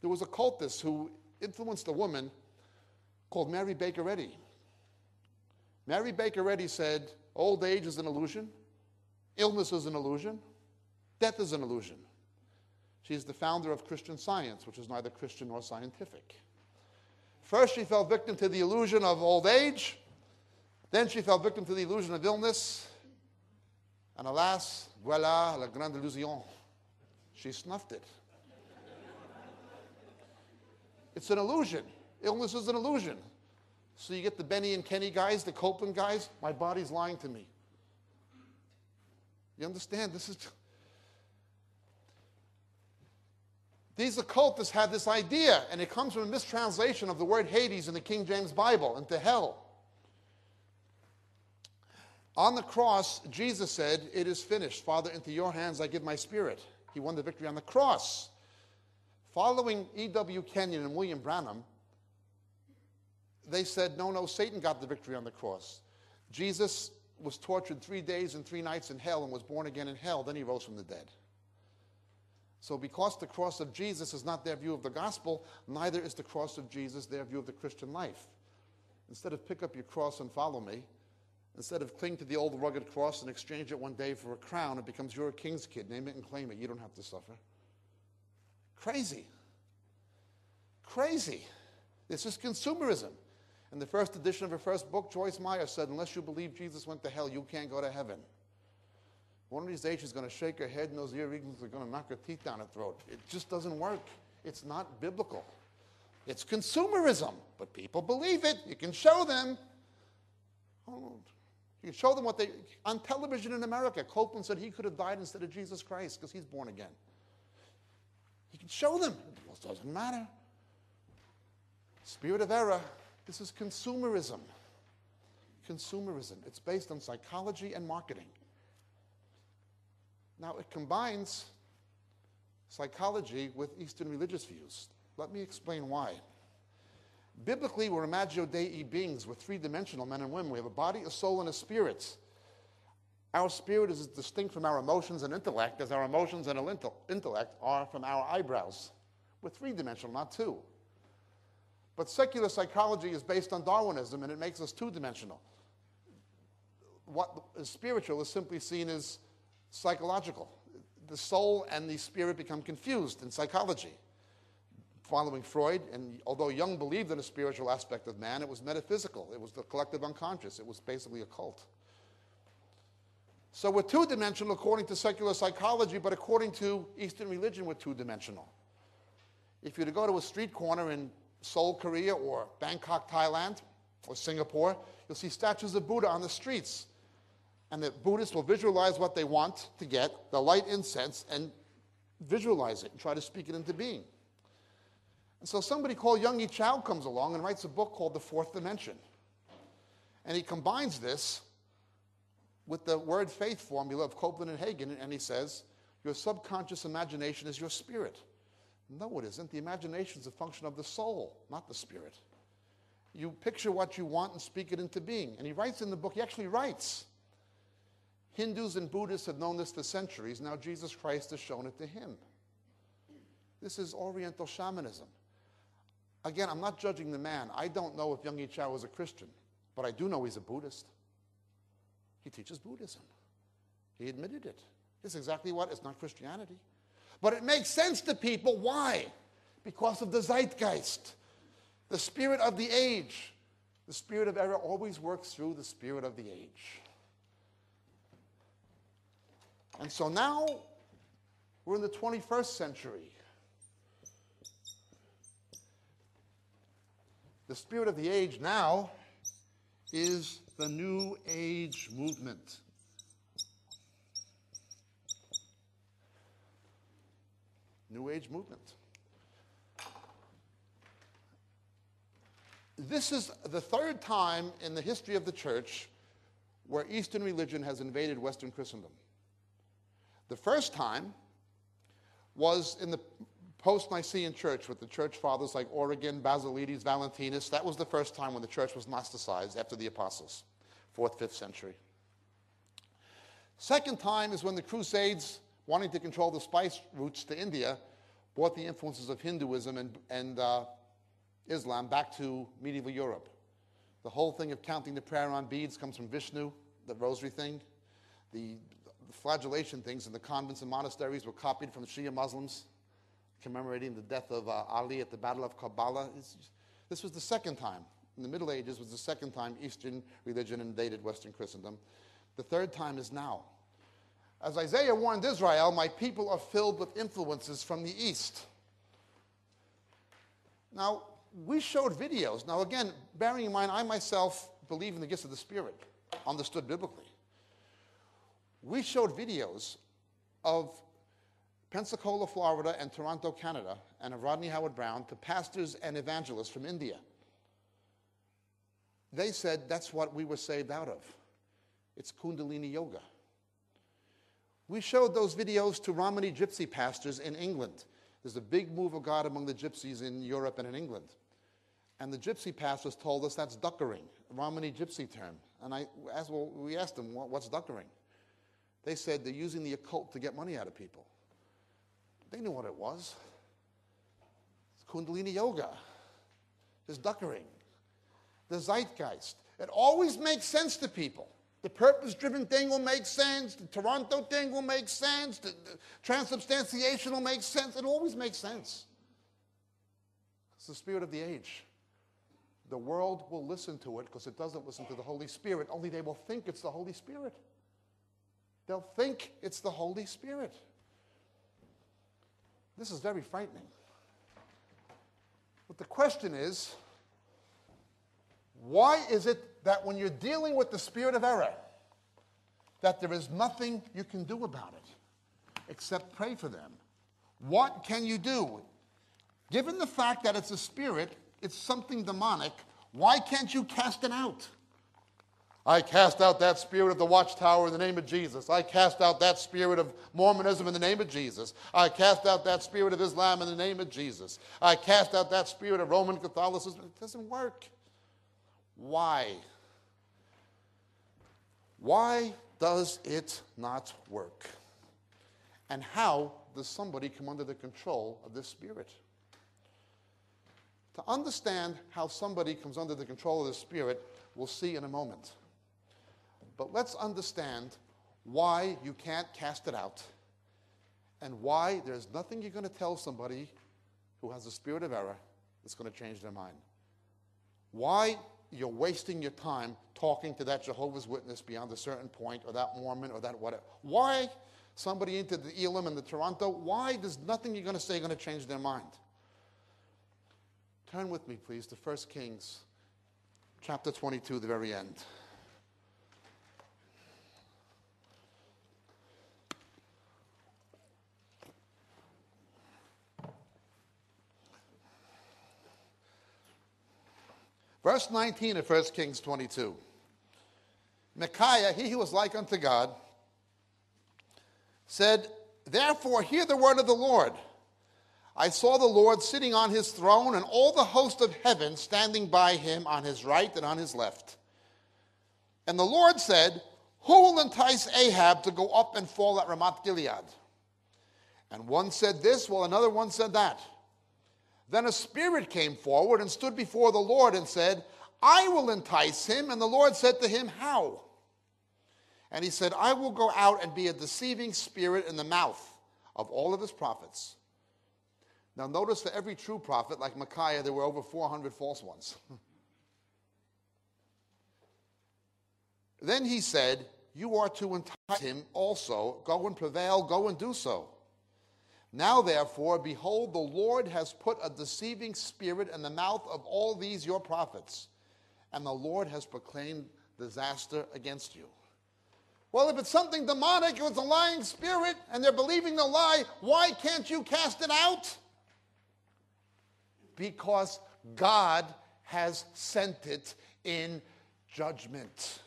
There was a cultist who influenced a woman called Mary Baker Eddy. Mary Baker Eddy said, old age is an illusion. Illness is an illusion. Death is an illusion. She's the founder of Christian Science, which is neither Christian nor scientific. First, she fell victim to the illusion of old age. Then she fell victim to the illusion of illness, and alas, voilà la grande illusion. She snuffed it. It's an illusion. Illness is an illusion. So you get the Benny and Kenny guys, the Copeland guys, my body's lying to me. You understand? This is. These occultists have this idea, and it comes from a mistranslation of the word Hades in the King James Bible, into hell. On the cross, Jesus said, it is finished. Father, into your hands I give my spirit. He won the victory on the cross. Following E.W. Kenyon and William Branham, they said, no, no, Satan got the victory on the cross. Jesus was tortured 3 days and 3 nights in hell and was born again in hell. Then he rose from the dead. So because the cross of Jesus is not their view of the gospel, neither is the cross of Jesus their view of the Christian life. Instead of pick up your cross and follow me, instead of cling to the old rugged cross and exchange it one day for a crown, it becomes you're a king's kid. Name it and claim it. You don't have to suffer. Crazy. Crazy. This is consumerism. In the first edition of her first book, Joyce Meyer said, unless you believe Jesus went to hell, you can't go to heaven. One of these days, she's going to shake her head, and those earrings are going to knock her teeth down her throat. It just doesn't work. It's not biblical. It's consumerism, but people believe it. You can show them. Oh, you can show them what they... On television in America, Copeland said he could have died instead of Jesus Christ because he's born again. You can show them. It doesn't matter. Spirit of error. This is consumerism. Consumerism. It's based on psychology and marketing. Now, it combines psychology with Eastern religious views. Let me explain why. Biblically, we're imagio Dei beings. We're three-dimensional men and women. We have a body, a soul, and a spirit. Our spirit is distinct from our emotions and intellect, as our emotions and intellect are from our eyebrows. We're three-dimensional, not two. But secular psychology is based on Darwinism, and it makes us two-dimensional. What is spiritual is simply seen as psychological. The soul and the spirit become confused in psychology. Following Freud, and although Jung believed in a spiritual aspect of man, it was metaphysical. It was the collective unconscious. It was basically a cult. So we're two-dimensional according to secular psychology, but according to Eastern religion, we're two-dimensional. If you were to go to a street corner in Seoul, Korea, or Bangkok, Thailand, or Singapore, you'll see statues of Buddha on the streets. And the Buddhists will visualize what they want to get, they'll light incense, and visualize it and try to speak it into being. And so somebody called Jung-Yi Chow comes along and writes a book called The Fourth Dimension. And he combines this with the word faith formula of Copeland and Hagen, and he says, your subconscious imagination is your spirit. No, it isn't. The imagination is a function of the soul, not the spirit. You picture what you want and speak it into being. And he writes in the book, he actually writes, Hindus and Buddhists have known this for centuries. Now Jesus Christ has shown it to him. This is Oriental shamanism. Again, I'm not judging the man. I don't know if Jung-Yi Chow was a Christian, but I do know he's a Buddhist. He teaches Buddhism. He admitted it. It's exactly what? It's not Christianity. But it makes sense to people. Why? Because of the zeitgeist, the spirit of the age. The spirit of error always works through the spirit of the age. And so now we're in the 21st century. The spirit of the age now is the New Age movement. New Age movement. This is the third time in the history of the church where Eastern religion has invaded Western Christendom. The first time was in the post-Nicene church with the church fathers like Origen, Basilides, Valentinus. That was the first time when the church was Gnosticized after the apostles, 4th, 5th century. Second time is when the Crusades, wanting to control the spice routes to India, brought the influences of Hinduism and Islam back to medieval Europe. The whole thing of counting the prayer on beads comes from Vishnu, the rosary thing. The flagellation things in the convents and monasteries were copied from Shia Muslims, commemorating the death of Ali at the Battle of Karbala. This was the second time. In the Middle Ages was the second time Eastern religion invaded Western Christendom. The third time is now. As Isaiah warned Israel, my people are filled with influences from the East. Now, we showed videos. Now, again, bearing in mind, I myself believe in the gifts of the Spirit, understood biblically. We showed videos of Pensacola, Florida, and Toronto, Canada, and of Rodney Howard Brown to pastors and evangelists from India. They said that's what we were saved out of. It's Kundalini Yoga. We showed those videos to Romani gypsy pastors in England. There's a big move of God among the gypsies in Europe and in England. And the gypsy pastors told us that's duckering, a Romani gypsy term. And we asked them, what's duckering? They said they're using the occult to get money out of people. They knew what it was. It's Kundalini Yoga. It's duckering. The zeitgeist. It always makes sense to people. The purpose-driven thing will make sense. The Toronto thing will make sense. The transubstantiation will make sense. It always makes sense. It's the spirit of the age. The world will listen to it because it doesn't listen to the Holy Spirit, only they will think it's the Holy Spirit. They'll think it's the Holy Spirit. This is very frightening. But the question is, why is it that when you're dealing with the spirit of error, that there is nothing you can do about it except pray for them? What can you do? Given the fact that it's a spirit, it's something demonic, why can't you cast it out? I cast out that spirit of the watchtower in the name of Jesus. I cast out that spirit of Mormonism in the name of Jesus. I cast out that spirit of Islam in the name of Jesus. I cast out that spirit of Roman Catholicism. It doesn't work. Why? Why does it not work? And how does somebody come under the control of this spirit? To understand how somebody comes under the control of the spirit, we'll see in a moment. But let's understand why you can't cast it out and why there's nothing you're going to tell somebody who has a spirit of error that's going to change their mind. Why you're wasting your time talking to that Jehovah's Witness beyond a certain point, or that Mormon, or that whatever. Why somebody into the Elam and the Toronto, why there's nothing you're going to say going to change their mind? Turn with me, please, to 1 Kings chapter 22, the very end. Verse 19 of 1 Kings 22. Micaiah, he who was like unto God, said, "Therefore hear the word of the Lord. I saw the Lord sitting on his throne, and all the host of heaven standing by him on his right and on his left. And the Lord said, who will entice Ahab to go up and fall at Ramoth Gilead? And one said this, while another one said that. Then a spirit came forward and stood before the Lord and said, I will entice him. And the Lord said to him, how? And he said, I will go out and be a deceiving spirit in the mouth of all of his prophets." Now notice, for every true prophet, like Micaiah, there were over 400 false ones. Then he said, you are to entice him also. Go and prevail, go and do so. Now therefore, behold, the Lord has put a deceiving spirit in the mouth of all these your prophets, and the Lord has proclaimed disaster against you. Well, if it's something demonic, if it's a lying spirit, and they're believing the lie, why can't you cast it out? Because God has sent it in judgment.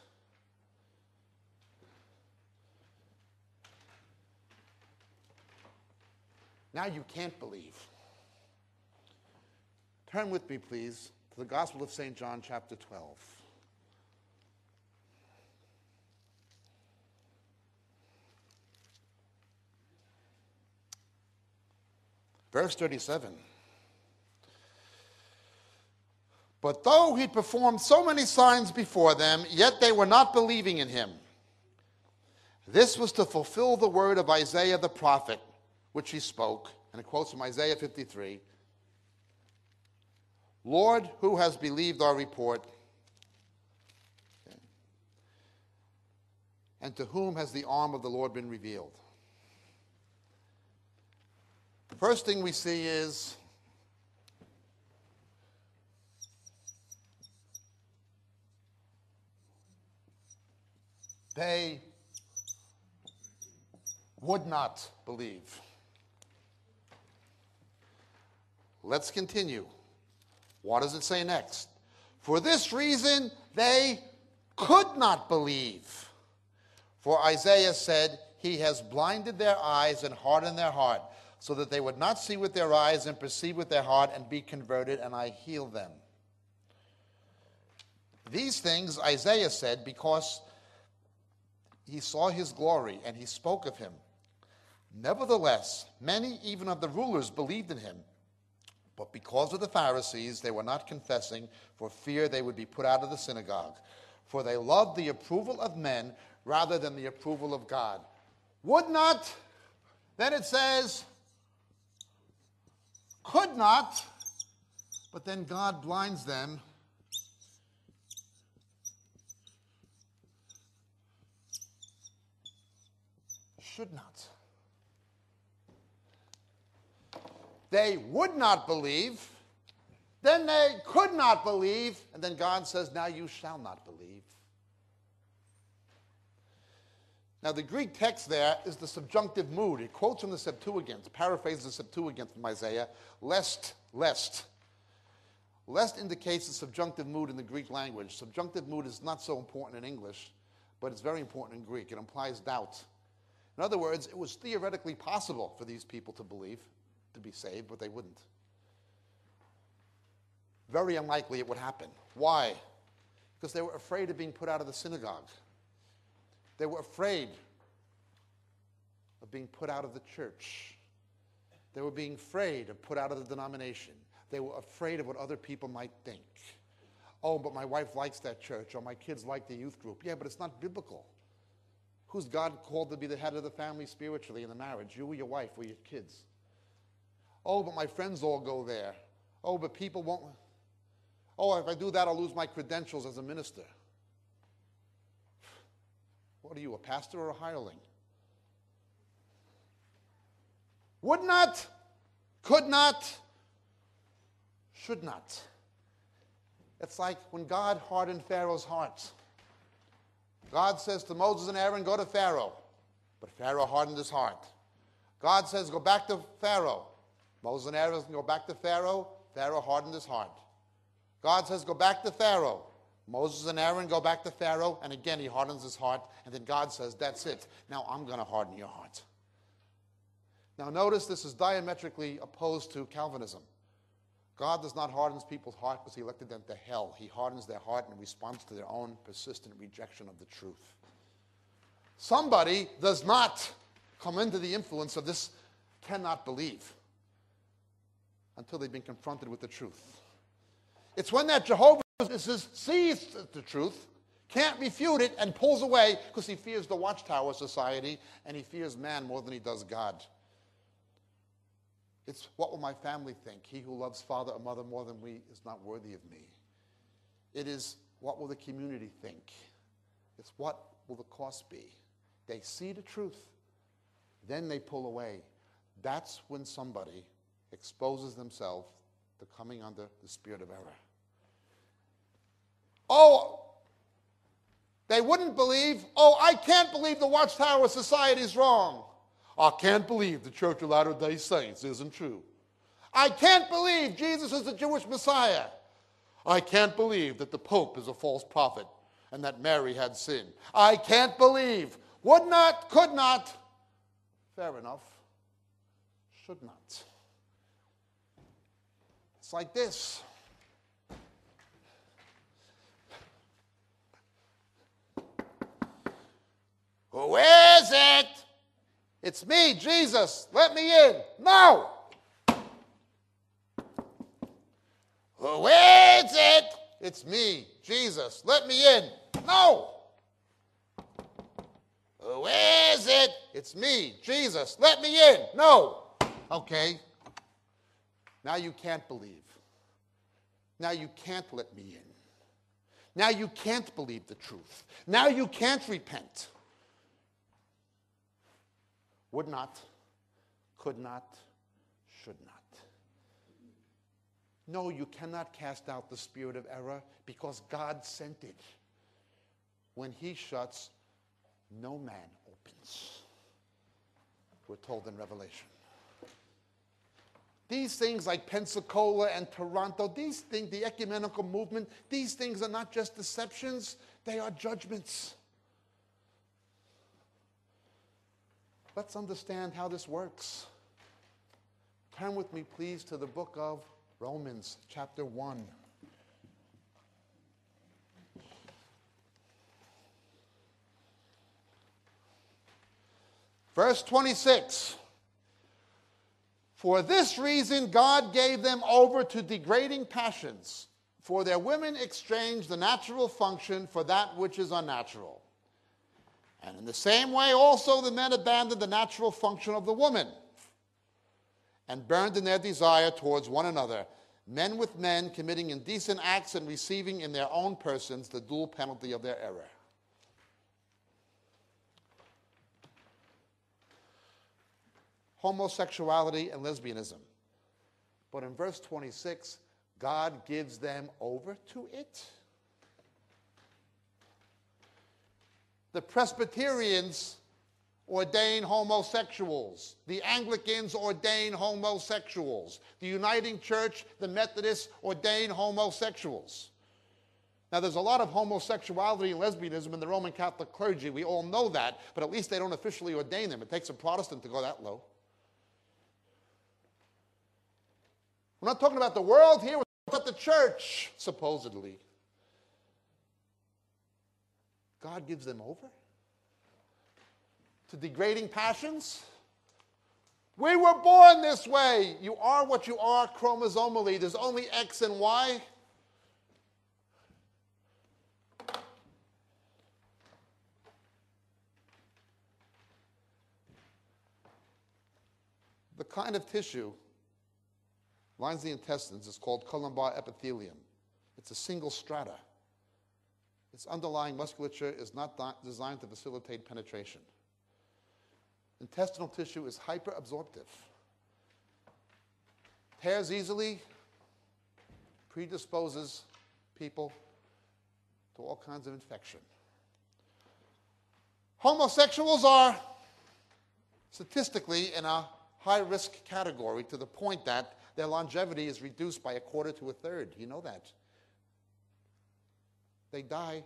Now you can't believe. Turn with me, please, to the Gospel of St. John, chapter 12. Verse 37. But though he performed so many signs before them, yet they were not believing in him. This was to fulfill the word of Isaiah the prophet, which he spoke, and it quotes from Isaiah 53, "Lord, who has believed our report? And to whom has the arm of the Lord been revealed?" The first thing we see is they would not believe. Let's continue. What does it say next? For this reason, they could not believe. For Isaiah said, he has blinded their eyes and hardened their heart, so that they would not see with their eyes and perceive with their heart and be converted, and I heal them. These things Isaiah said because he saw his glory, and he spoke of him. Nevertheless, many even of the rulers believed in him, but because of the Pharisees, they were not confessing, for fear they would be put out of the synagogue. For they loved the approval of men rather than the approval of God. Would not, then it says, could not, but then God blinds them should not. They would not believe, then they could not believe, and then God says, now you shall not believe. Now, the Greek text there is the subjunctive mood. It quotes from the Septuagint, paraphrases the Septuagint from Isaiah, lest, lest. Lest indicates the subjunctive mood in the Greek language. Subjunctive mood is not so important in English, but it's very important in Greek. It implies doubt. In other words, it was theoretically possible for these people to believe, to be saved, but they wouldn't. Very unlikely it would happen. Why? Because they were afraid of being put out of the synagogue. They were afraid of being put out of the church. They were being afraid of put out of the denomination. They were afraid of what other people might think. Oh, but my wife likes that church, or my kids like the youth group. Yeah, but it's not biblical. Who's God called to be the head of the family spiritually in the marriage? You or your wife or your kids? Oh, but my friends all go there. Oh, but people won't. Oh, if I do that, I'll lose my credentials as a minister. What are you, a pastor or a hireling? Would not, could not, should not. It's like when God hardened Pharaoh's heart. God says to Moses and Aaron, go to Pharaoh. But Pharaoh hardened his heart. God says, go back to Pharaoh. Moses and Aaron go back to Pharaoh. Pharaoh hardened his heart. God says, go back to Pharaoh. Moses and Aaron go back to Pharaoh, and again he hardens his heart, and then God says, that's it. Now I'm going to harden your heart. Now notice this is diametrically opposed to Calvinism. God does not harden people's heart because he elected them to hell. He hardens their heart in response to their own persistent rejection of the truth. Somebody does not come into the influence of this cannot believe until they've been confronted with the truth. It's when that Jehovah's Witness sees the truth, can't refute it, and pulls away because he fears the Watchtower Society and he fears man more than he does God. It's what will my family think? He who loves father or mother more than we is not worthy of me. It is what will the community think? It's what will the cost be? They see the truth, then they pull away. That's when somebody exposes themselves to coming under the spirit of error. Oh, they wouldn't believe. Oh, I can't believe the Watchtower Society is wrong. I can't believe the Church of Latter-day Saints isn't true. I can't believe Jesus is the Jewish Messiah. I can't believe that the Pope is a false prophet and that Mary had sin. I can't believe. Would not, could not. Fair enough. Should not. It's like this. Who is it? It's me, Jesus. Let me in. No. Who is it? It's me, Jesus. Let me in. No. Who is it? It's me, Jesus. Let me in. No. Okay. Now you can't believe. Now you can't let me in. Now you can't believe the truth. Now you can't repent. Would not, could not, should not. No, you cannot cast out the spirit of error because God sent it. When he shuts, no man opens. We're told in Revelation. These things like Pensacola and Toronto, these things, the ecumenical movement, these things are not just deceptions, they are judgments. Let's understand how this works. Turn with me, please, to the book of Romans, chapter 1. Verse 26. For this reason God gave them over to degrading passions, for their women exchanged the natural function for that which is unnatural. And in the same way also the men abandoned the natural function of the woman and burned in their desire towards one another, men with men committing indecent acts and receiving in their own persons the dual penalty of their error. homosexuality and lesbianism. But in verse 26, God gives them over to it. The Presbyterians ordain homosexuals. The Anglicans ordain homosexuals. The Uniting Church, the Methodists ordain homosexuals. Now, there's a lot of homosexuality and lesbianism in the Roman Catholic clergy. We all know that, but at least they don't officially ordain them. It takes a Protestant to go that low. We're not talking about the world here, we're talking about the church, supposedly. God gives them over to degrading passions. We were born this way. You are what you are chromosomally. There's only X and Y. The kind of tissue lines the intestines is called columbar epithelium. It's a single strata. Its underlying musculature is not designed to facilitate penetration. Intestinal tissue is hyperabsorptive. Tears easily, predisposes people to all kinds of infection. Homosexuals are statistically in a high-risk category to the point that their longevity is reduced by 1/4 to 1/3. You know that. They die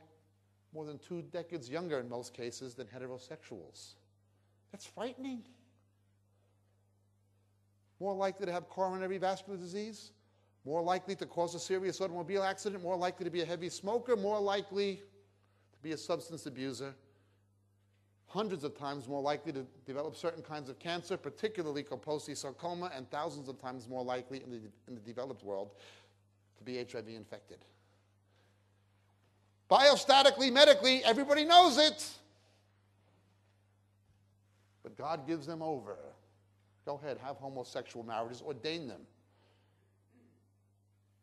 more than 2 decades younger in most cases than heterosexuals. That's frightening. More likely to have coronary vascular disease, more likely to cause a serious automobile accident, more likely to be a heavy smoker, more likely to be a substance abuser, hundreds of times more likely to develop certain kinds of cancer, particularly Kaposi sarcoma, and thousands of times more likely in the developed world to be HIV infected. Biostatically, medically, everybody knows it. But God gives them over. Go ahead, have homosexual marriages, ordain them.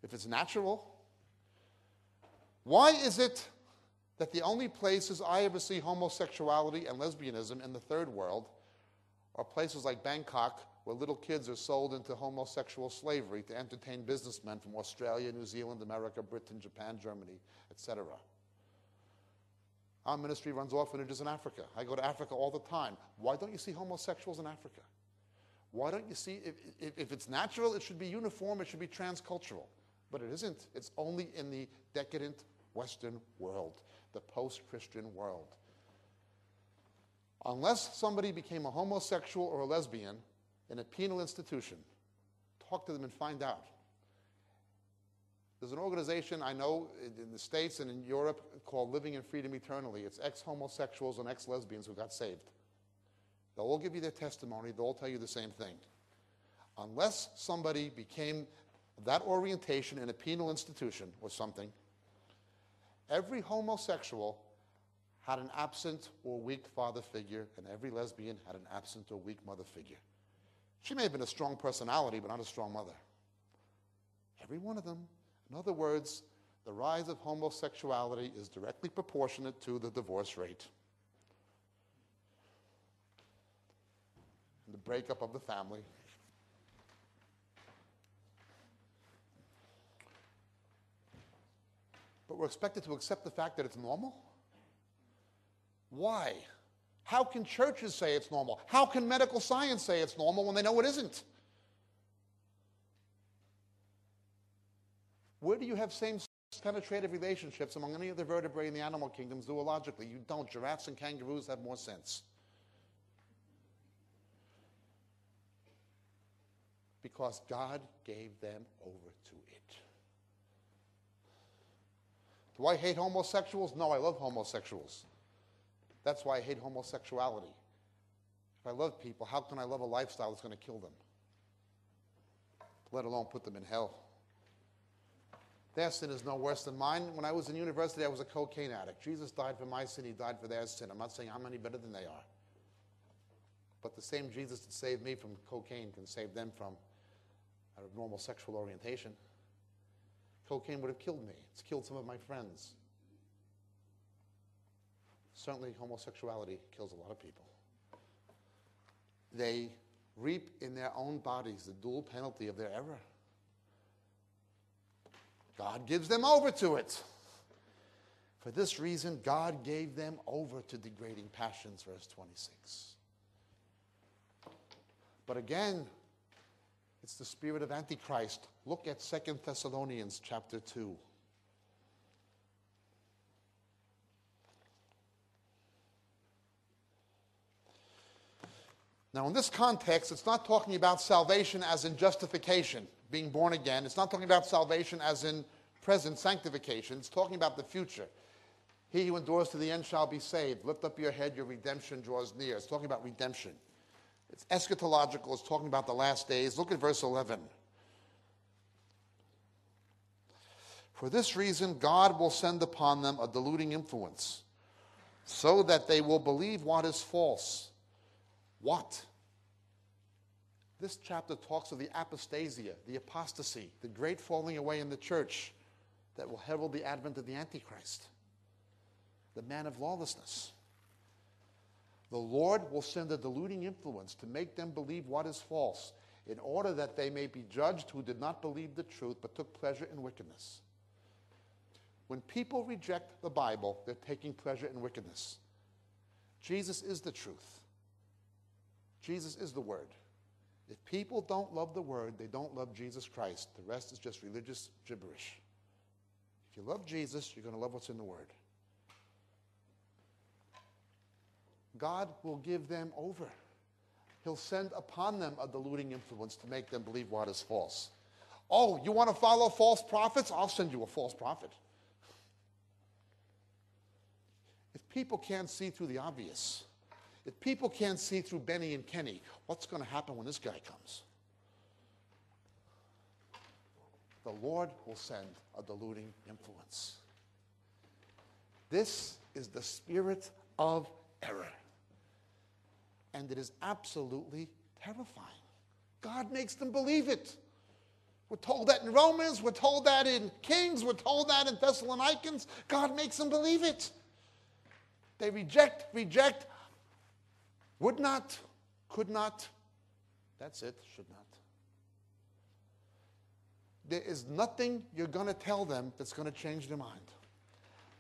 If it's natural. Why is it that the only places I ever see homosexuality and lesbianism in the third world are places like Bangkok, where little kids are sold into homosexual slavery to entertain businessmen from Australia, New Zealand, America, Britain, Japan, Germany, etc.? Our ministry runs orphanages in Africa. I go to Africa all the time. Why don't you see homosexuals in Africa? Why don't you see, if it's natural, it should be uniform, it should be transcultural. But it isn't. It's only in the decadent Western world, the post-Christian world. Unless somebody became a homosexual or a lesbian in a penal institution, talk to them and find out. There's an organization I know in the States and in Europe called Living in Freedom Eternally. It's ex-homosexuals and ex-lesbians who got saved. They'll all give you their testimony. They'll all tell you the same thing. Unless somebody became that orientation in a penal institution or something, every homosexual had an absent or weak father figure, and every lesbian had an absent or weak mother figure. She may have been a strong personality, but not a strong mother. Every one of them. In other words, the rise of homosexuality is directly proportionate to the divorce rate and the breakup of the family. But we're expected to accept the fact that it's normal? Why? How can churches say it's normal? How can medical science say it's normal when they know it isn't? Where do you have same-sex penetrative relationships among any of the vertebrae in the animal kingdoms zoologically? You don't. Giraffes and kangaroos have more sense. Because God gave them over to it. Do I hate homosexuals? No, I love homosexuals. That's why I hate homosexuality. If I love people, how can I love a lifestyle that's going to kill them? Let alone put them in hell. Their sin is no worse than mine. When I was in university, I was a cocaine addict. Jesus died for my sin. He died for their sin. I'm not saying I'm any better than they are. But the same Jesus that saved me from cocaine can save them from an abnormal sexual orientation. Cocaine would have killed me. It's killed some of my friends. Certainly homosexuality kills a lot of people. They reap in their own bodies the dual penalty of their error. God gives them over to it. For this reason, God gave them over to degrading passions, verse 26. But again, it's the spirit of Antichrist. Look at 2 Thessalonians chapter 2. Now, in this context, it's not talking about salvation as in justification, being born again. It's not talking about salvation as in present sanctification. It's talking about the future. He who endures to the end shall be saved. Lift up your head, your redemption draws near. It's talking about redemption. It's eschatological. It's talking about the last days. Look at verse 11. For this reason, God will send upon them a deluding influence, so that they will believe what is false. What? This chapter talks of the apostasia, the apostasy, the great falling away in the church that will herald the advent of the Antichrist, the man of lawlessness. The Lord will send a deluding influence to make them believe what is false, in order that they may be judged who did not believe the truth but took pleasure in wickedness. When people reject the Bible, they're taking pleasure in wickedness. Jesus is the truth. Jesus is the Word. If people don't love the Word, they don't love Jesus Christ. The rest is just religious gibberish. If you love Jesus, you're going to love what's in the Word. God will give them over. He'll send upon them a deluding influence to make them believe what is false. Oh, you want to follow false prophets? I'll send you a false prophet. If people can't see through the obvious, if people can't see through Benny and Kenny, what's going to happen when this guy comes? The Lord will send a deluding influence. This is the spirit of error. And it is absolutely terrifying. God makes them believe it. We're told that in Romans. We're told that in Kings. We're told that in Thessalonians. God makes them believe it. They reject. Would not, could not, that's it, should not. There is nothing you're going to tell them that's going to change their mind.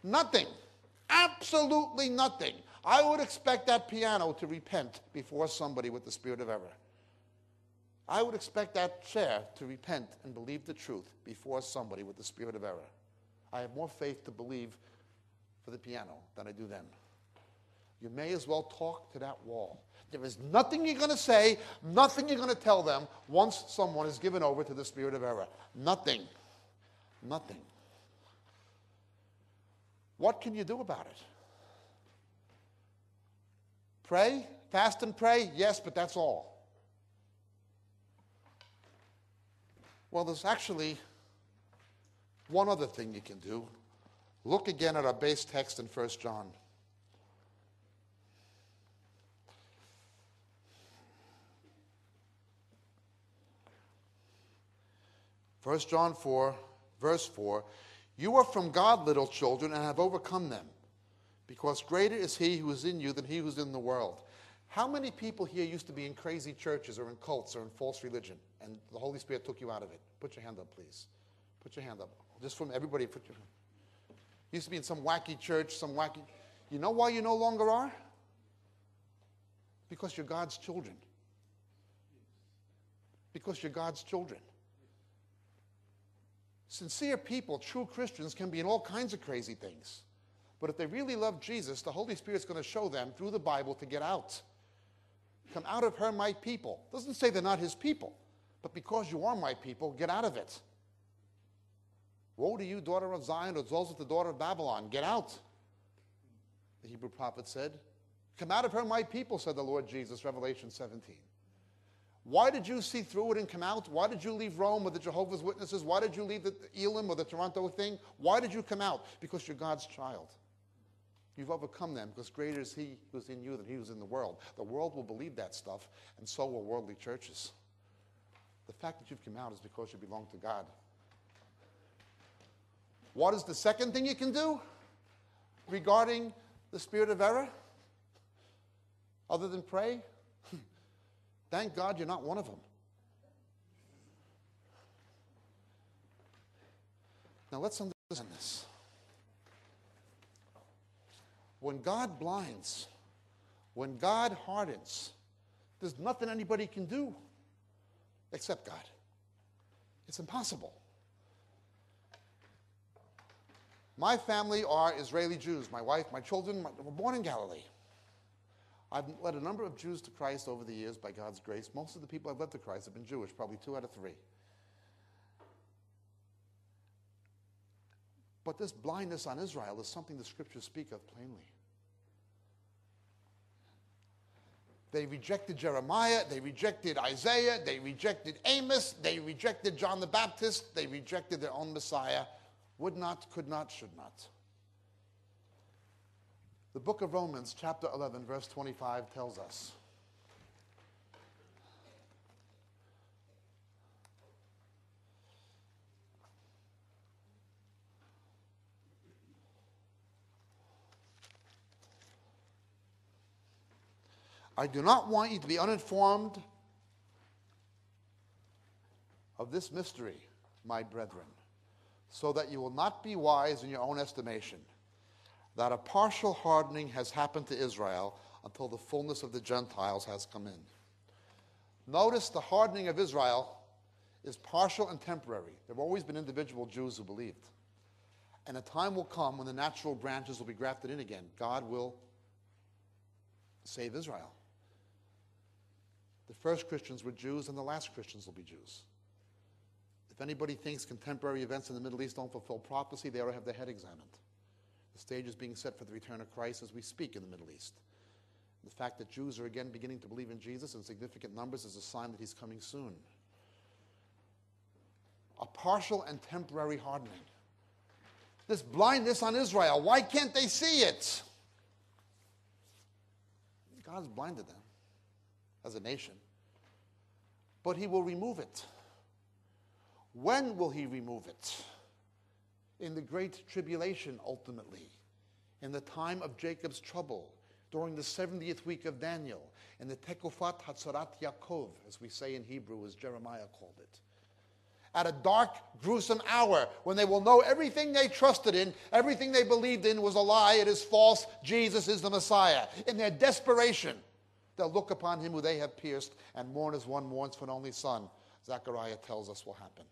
Nothing. Absolutely nothing. I would expect that piano to repent before somebody with the spirit of error. I would expect that chair to repent and believe the truth before somebody with the spirit of error. I have more faith to believe for the piano than I do them. You may as well talk to that wall. There is nothing you're going to say, nothing you're going to tell them once someone is given over to the spirit of error. Nothing. Nothing. What can you do about it? Pray? Fast and pray? Yes, but that's all. Well, there's actually one other thing you can do. Look again at our base text in 1 John. First John 4, verse 4, you are from God, little children, and have overcome them, because greater is he who is in you than he who is in the world. How many people here used to be in crazy churches or in cults or in false religion, and the Holy Spirit took you out of it? Put your hand up, please. Put your hand up. Just from everybody, put your hand up. Used to be in some wacky church, some wacky... You know why you no longer are? Because you're God's children. Because you're God's children. Sincere people, true Christians, can be in all kinds of crazy things. But if they really love Jesus, the Holy Spirit's going to show them through the Bible to get out. Come out of her, my people. Doesn't say they're not his people. But because you are my people, get out of it. Woe to you, daughter of Zion, or Joseph, the daughter of Babylon. Get out, the Hebrew prophet said. Come out of her, my people, said the Lord Jesus, Revelation 17. Why did you see through it and come out? Why did you leave Rome or the Jehovah's Witnesses? Why did you leave the Elam or the Toronto thing? Why did you come out? Because you're God's child. You've overcome them, because greater is he who's in you than he who's in the world. The world will believe that stuff, and so will worldly churches. The fact that you've come out is because you belong to God. What is the second thing you can do regarding the spirit of error? Other than pray? Thank God you're not one of them. Now let's understand this. When God blinds, when God hardens, there's nothing anybody can do except God. It's impossible. My family are Israeli Jews. My wife, my children were born in Galilee. I've led a number of Jews to Christ over the years by God's grace. Most of the people I've led to Christ have been Jewish, probably 2 out of 3. But this blindness on Israel is something the Scriptures speak of plainly. They rejected Jeremiah, they rejected Isaiah, they rejected Amos, they rejected John the Baptist, they rejected their own Messiah. Would not, could not, should not. The book of Romans, chapter 11, verse 25, tells us, I do not want you to be uninformed of this mystery, my brethren, so that you will not be wise in your own estimation, that a partial hardening has happened to Israel until the fullness of the Gentiles has come in. Notice the hardening of Israel is partial and temporary. There have always been individual Jews who believed. And a time will come when the natural branches will be grafted in again. God will save Israel. The first Christians were Jews, and the last Christians will be Jews. If anybody thinks contemporary events in the Middle East don't fulfill prophecy, they ought to have their head examined. The stage is being set for the return of Christ as we speak in the Middle East. The fact that Jews are again beginning to believe in Jesus in significant numbers is a sign that he's coming soon. A partial and temporary hardening. This blindness on Israel, why can't they see it? God's blinded them as a nation, but he will remove it. When will he remove it? In the great tribulation, ultimately, in the time of Jacob's trouble, during the 70th week of Daniel, in the Tekufat Hatzarat Yaakov, as we say in Hebrew, as Jeremiah called it. At a dark, gruesome hour when they will know everything they trusted in, everything they believed in was a lie, it is false, Jesus is the Messiah. In their desperation, they'll look upon him who they have pierced and mourn as one mourns for an only son. Zechariah tells us will happen.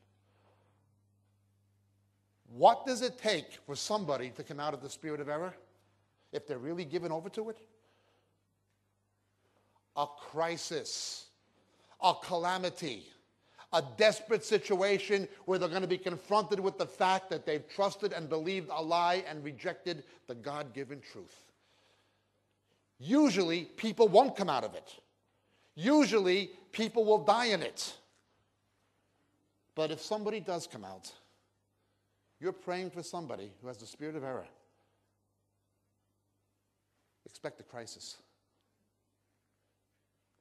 What does it take for somebody to come out of the spirit of error if they're really given over to it? A crisis, a calamity, a desperate situation where they're going to be confronted with the fact that they've trusted and believed a lie and rejected the God-given truth. Usually, people won't come out of it. Usually, people will die in it. But if somebody does come out, you're praying for somebody who has the spirit of error. Expect a crisis.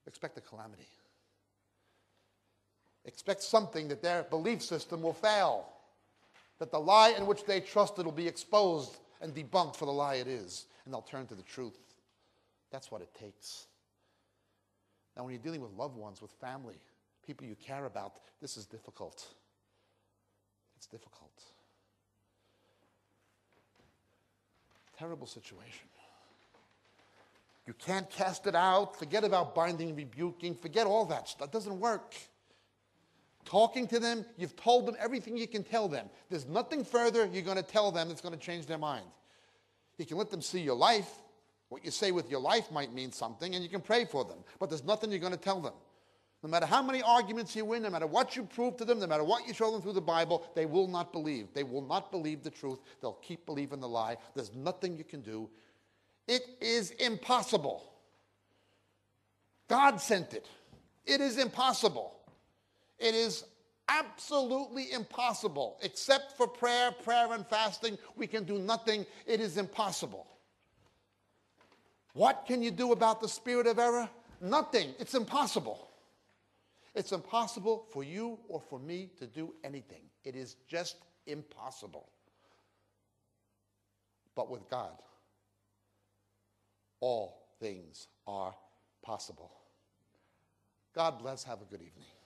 Expect a calamity. Expect something that their belief system will fail, that the lie in which they trusted will be exposed and debunked for the lie it is, and they'll turn to the truth. That's what it takes. Now, when you're dealing with loved ones, with family, people you care about, this is difficult. It's difficult. Terrible situation. You can't cast it out. Forget about binding, rebuking. Forget all that stuff. That doesn't work. Talking to them, you've told them everything you can tell them. There's nothing further you're going to tell them that's going to change their mind. You can let them see your life. What you say with your life might mean something, and you can pray for them. But there's nothing you're going to tell them. No matter how many arguments you win, no matter what you prove to them, no matter what you show them through the Bible, they will not believe. They will not believe the truth. They'll keep believing the lie. There's nothing you can do. It is impossible. God sent it. It is impossible. It is absolutely impossible. Except for prayer and fasting, we can do nothing. It is impossible. What can you do about the spirit of error? Nothing. It's impossible. It's impossible for you or for me to do anything. It is just impossible. But with God, all things are possible. God bless. Have a good evening.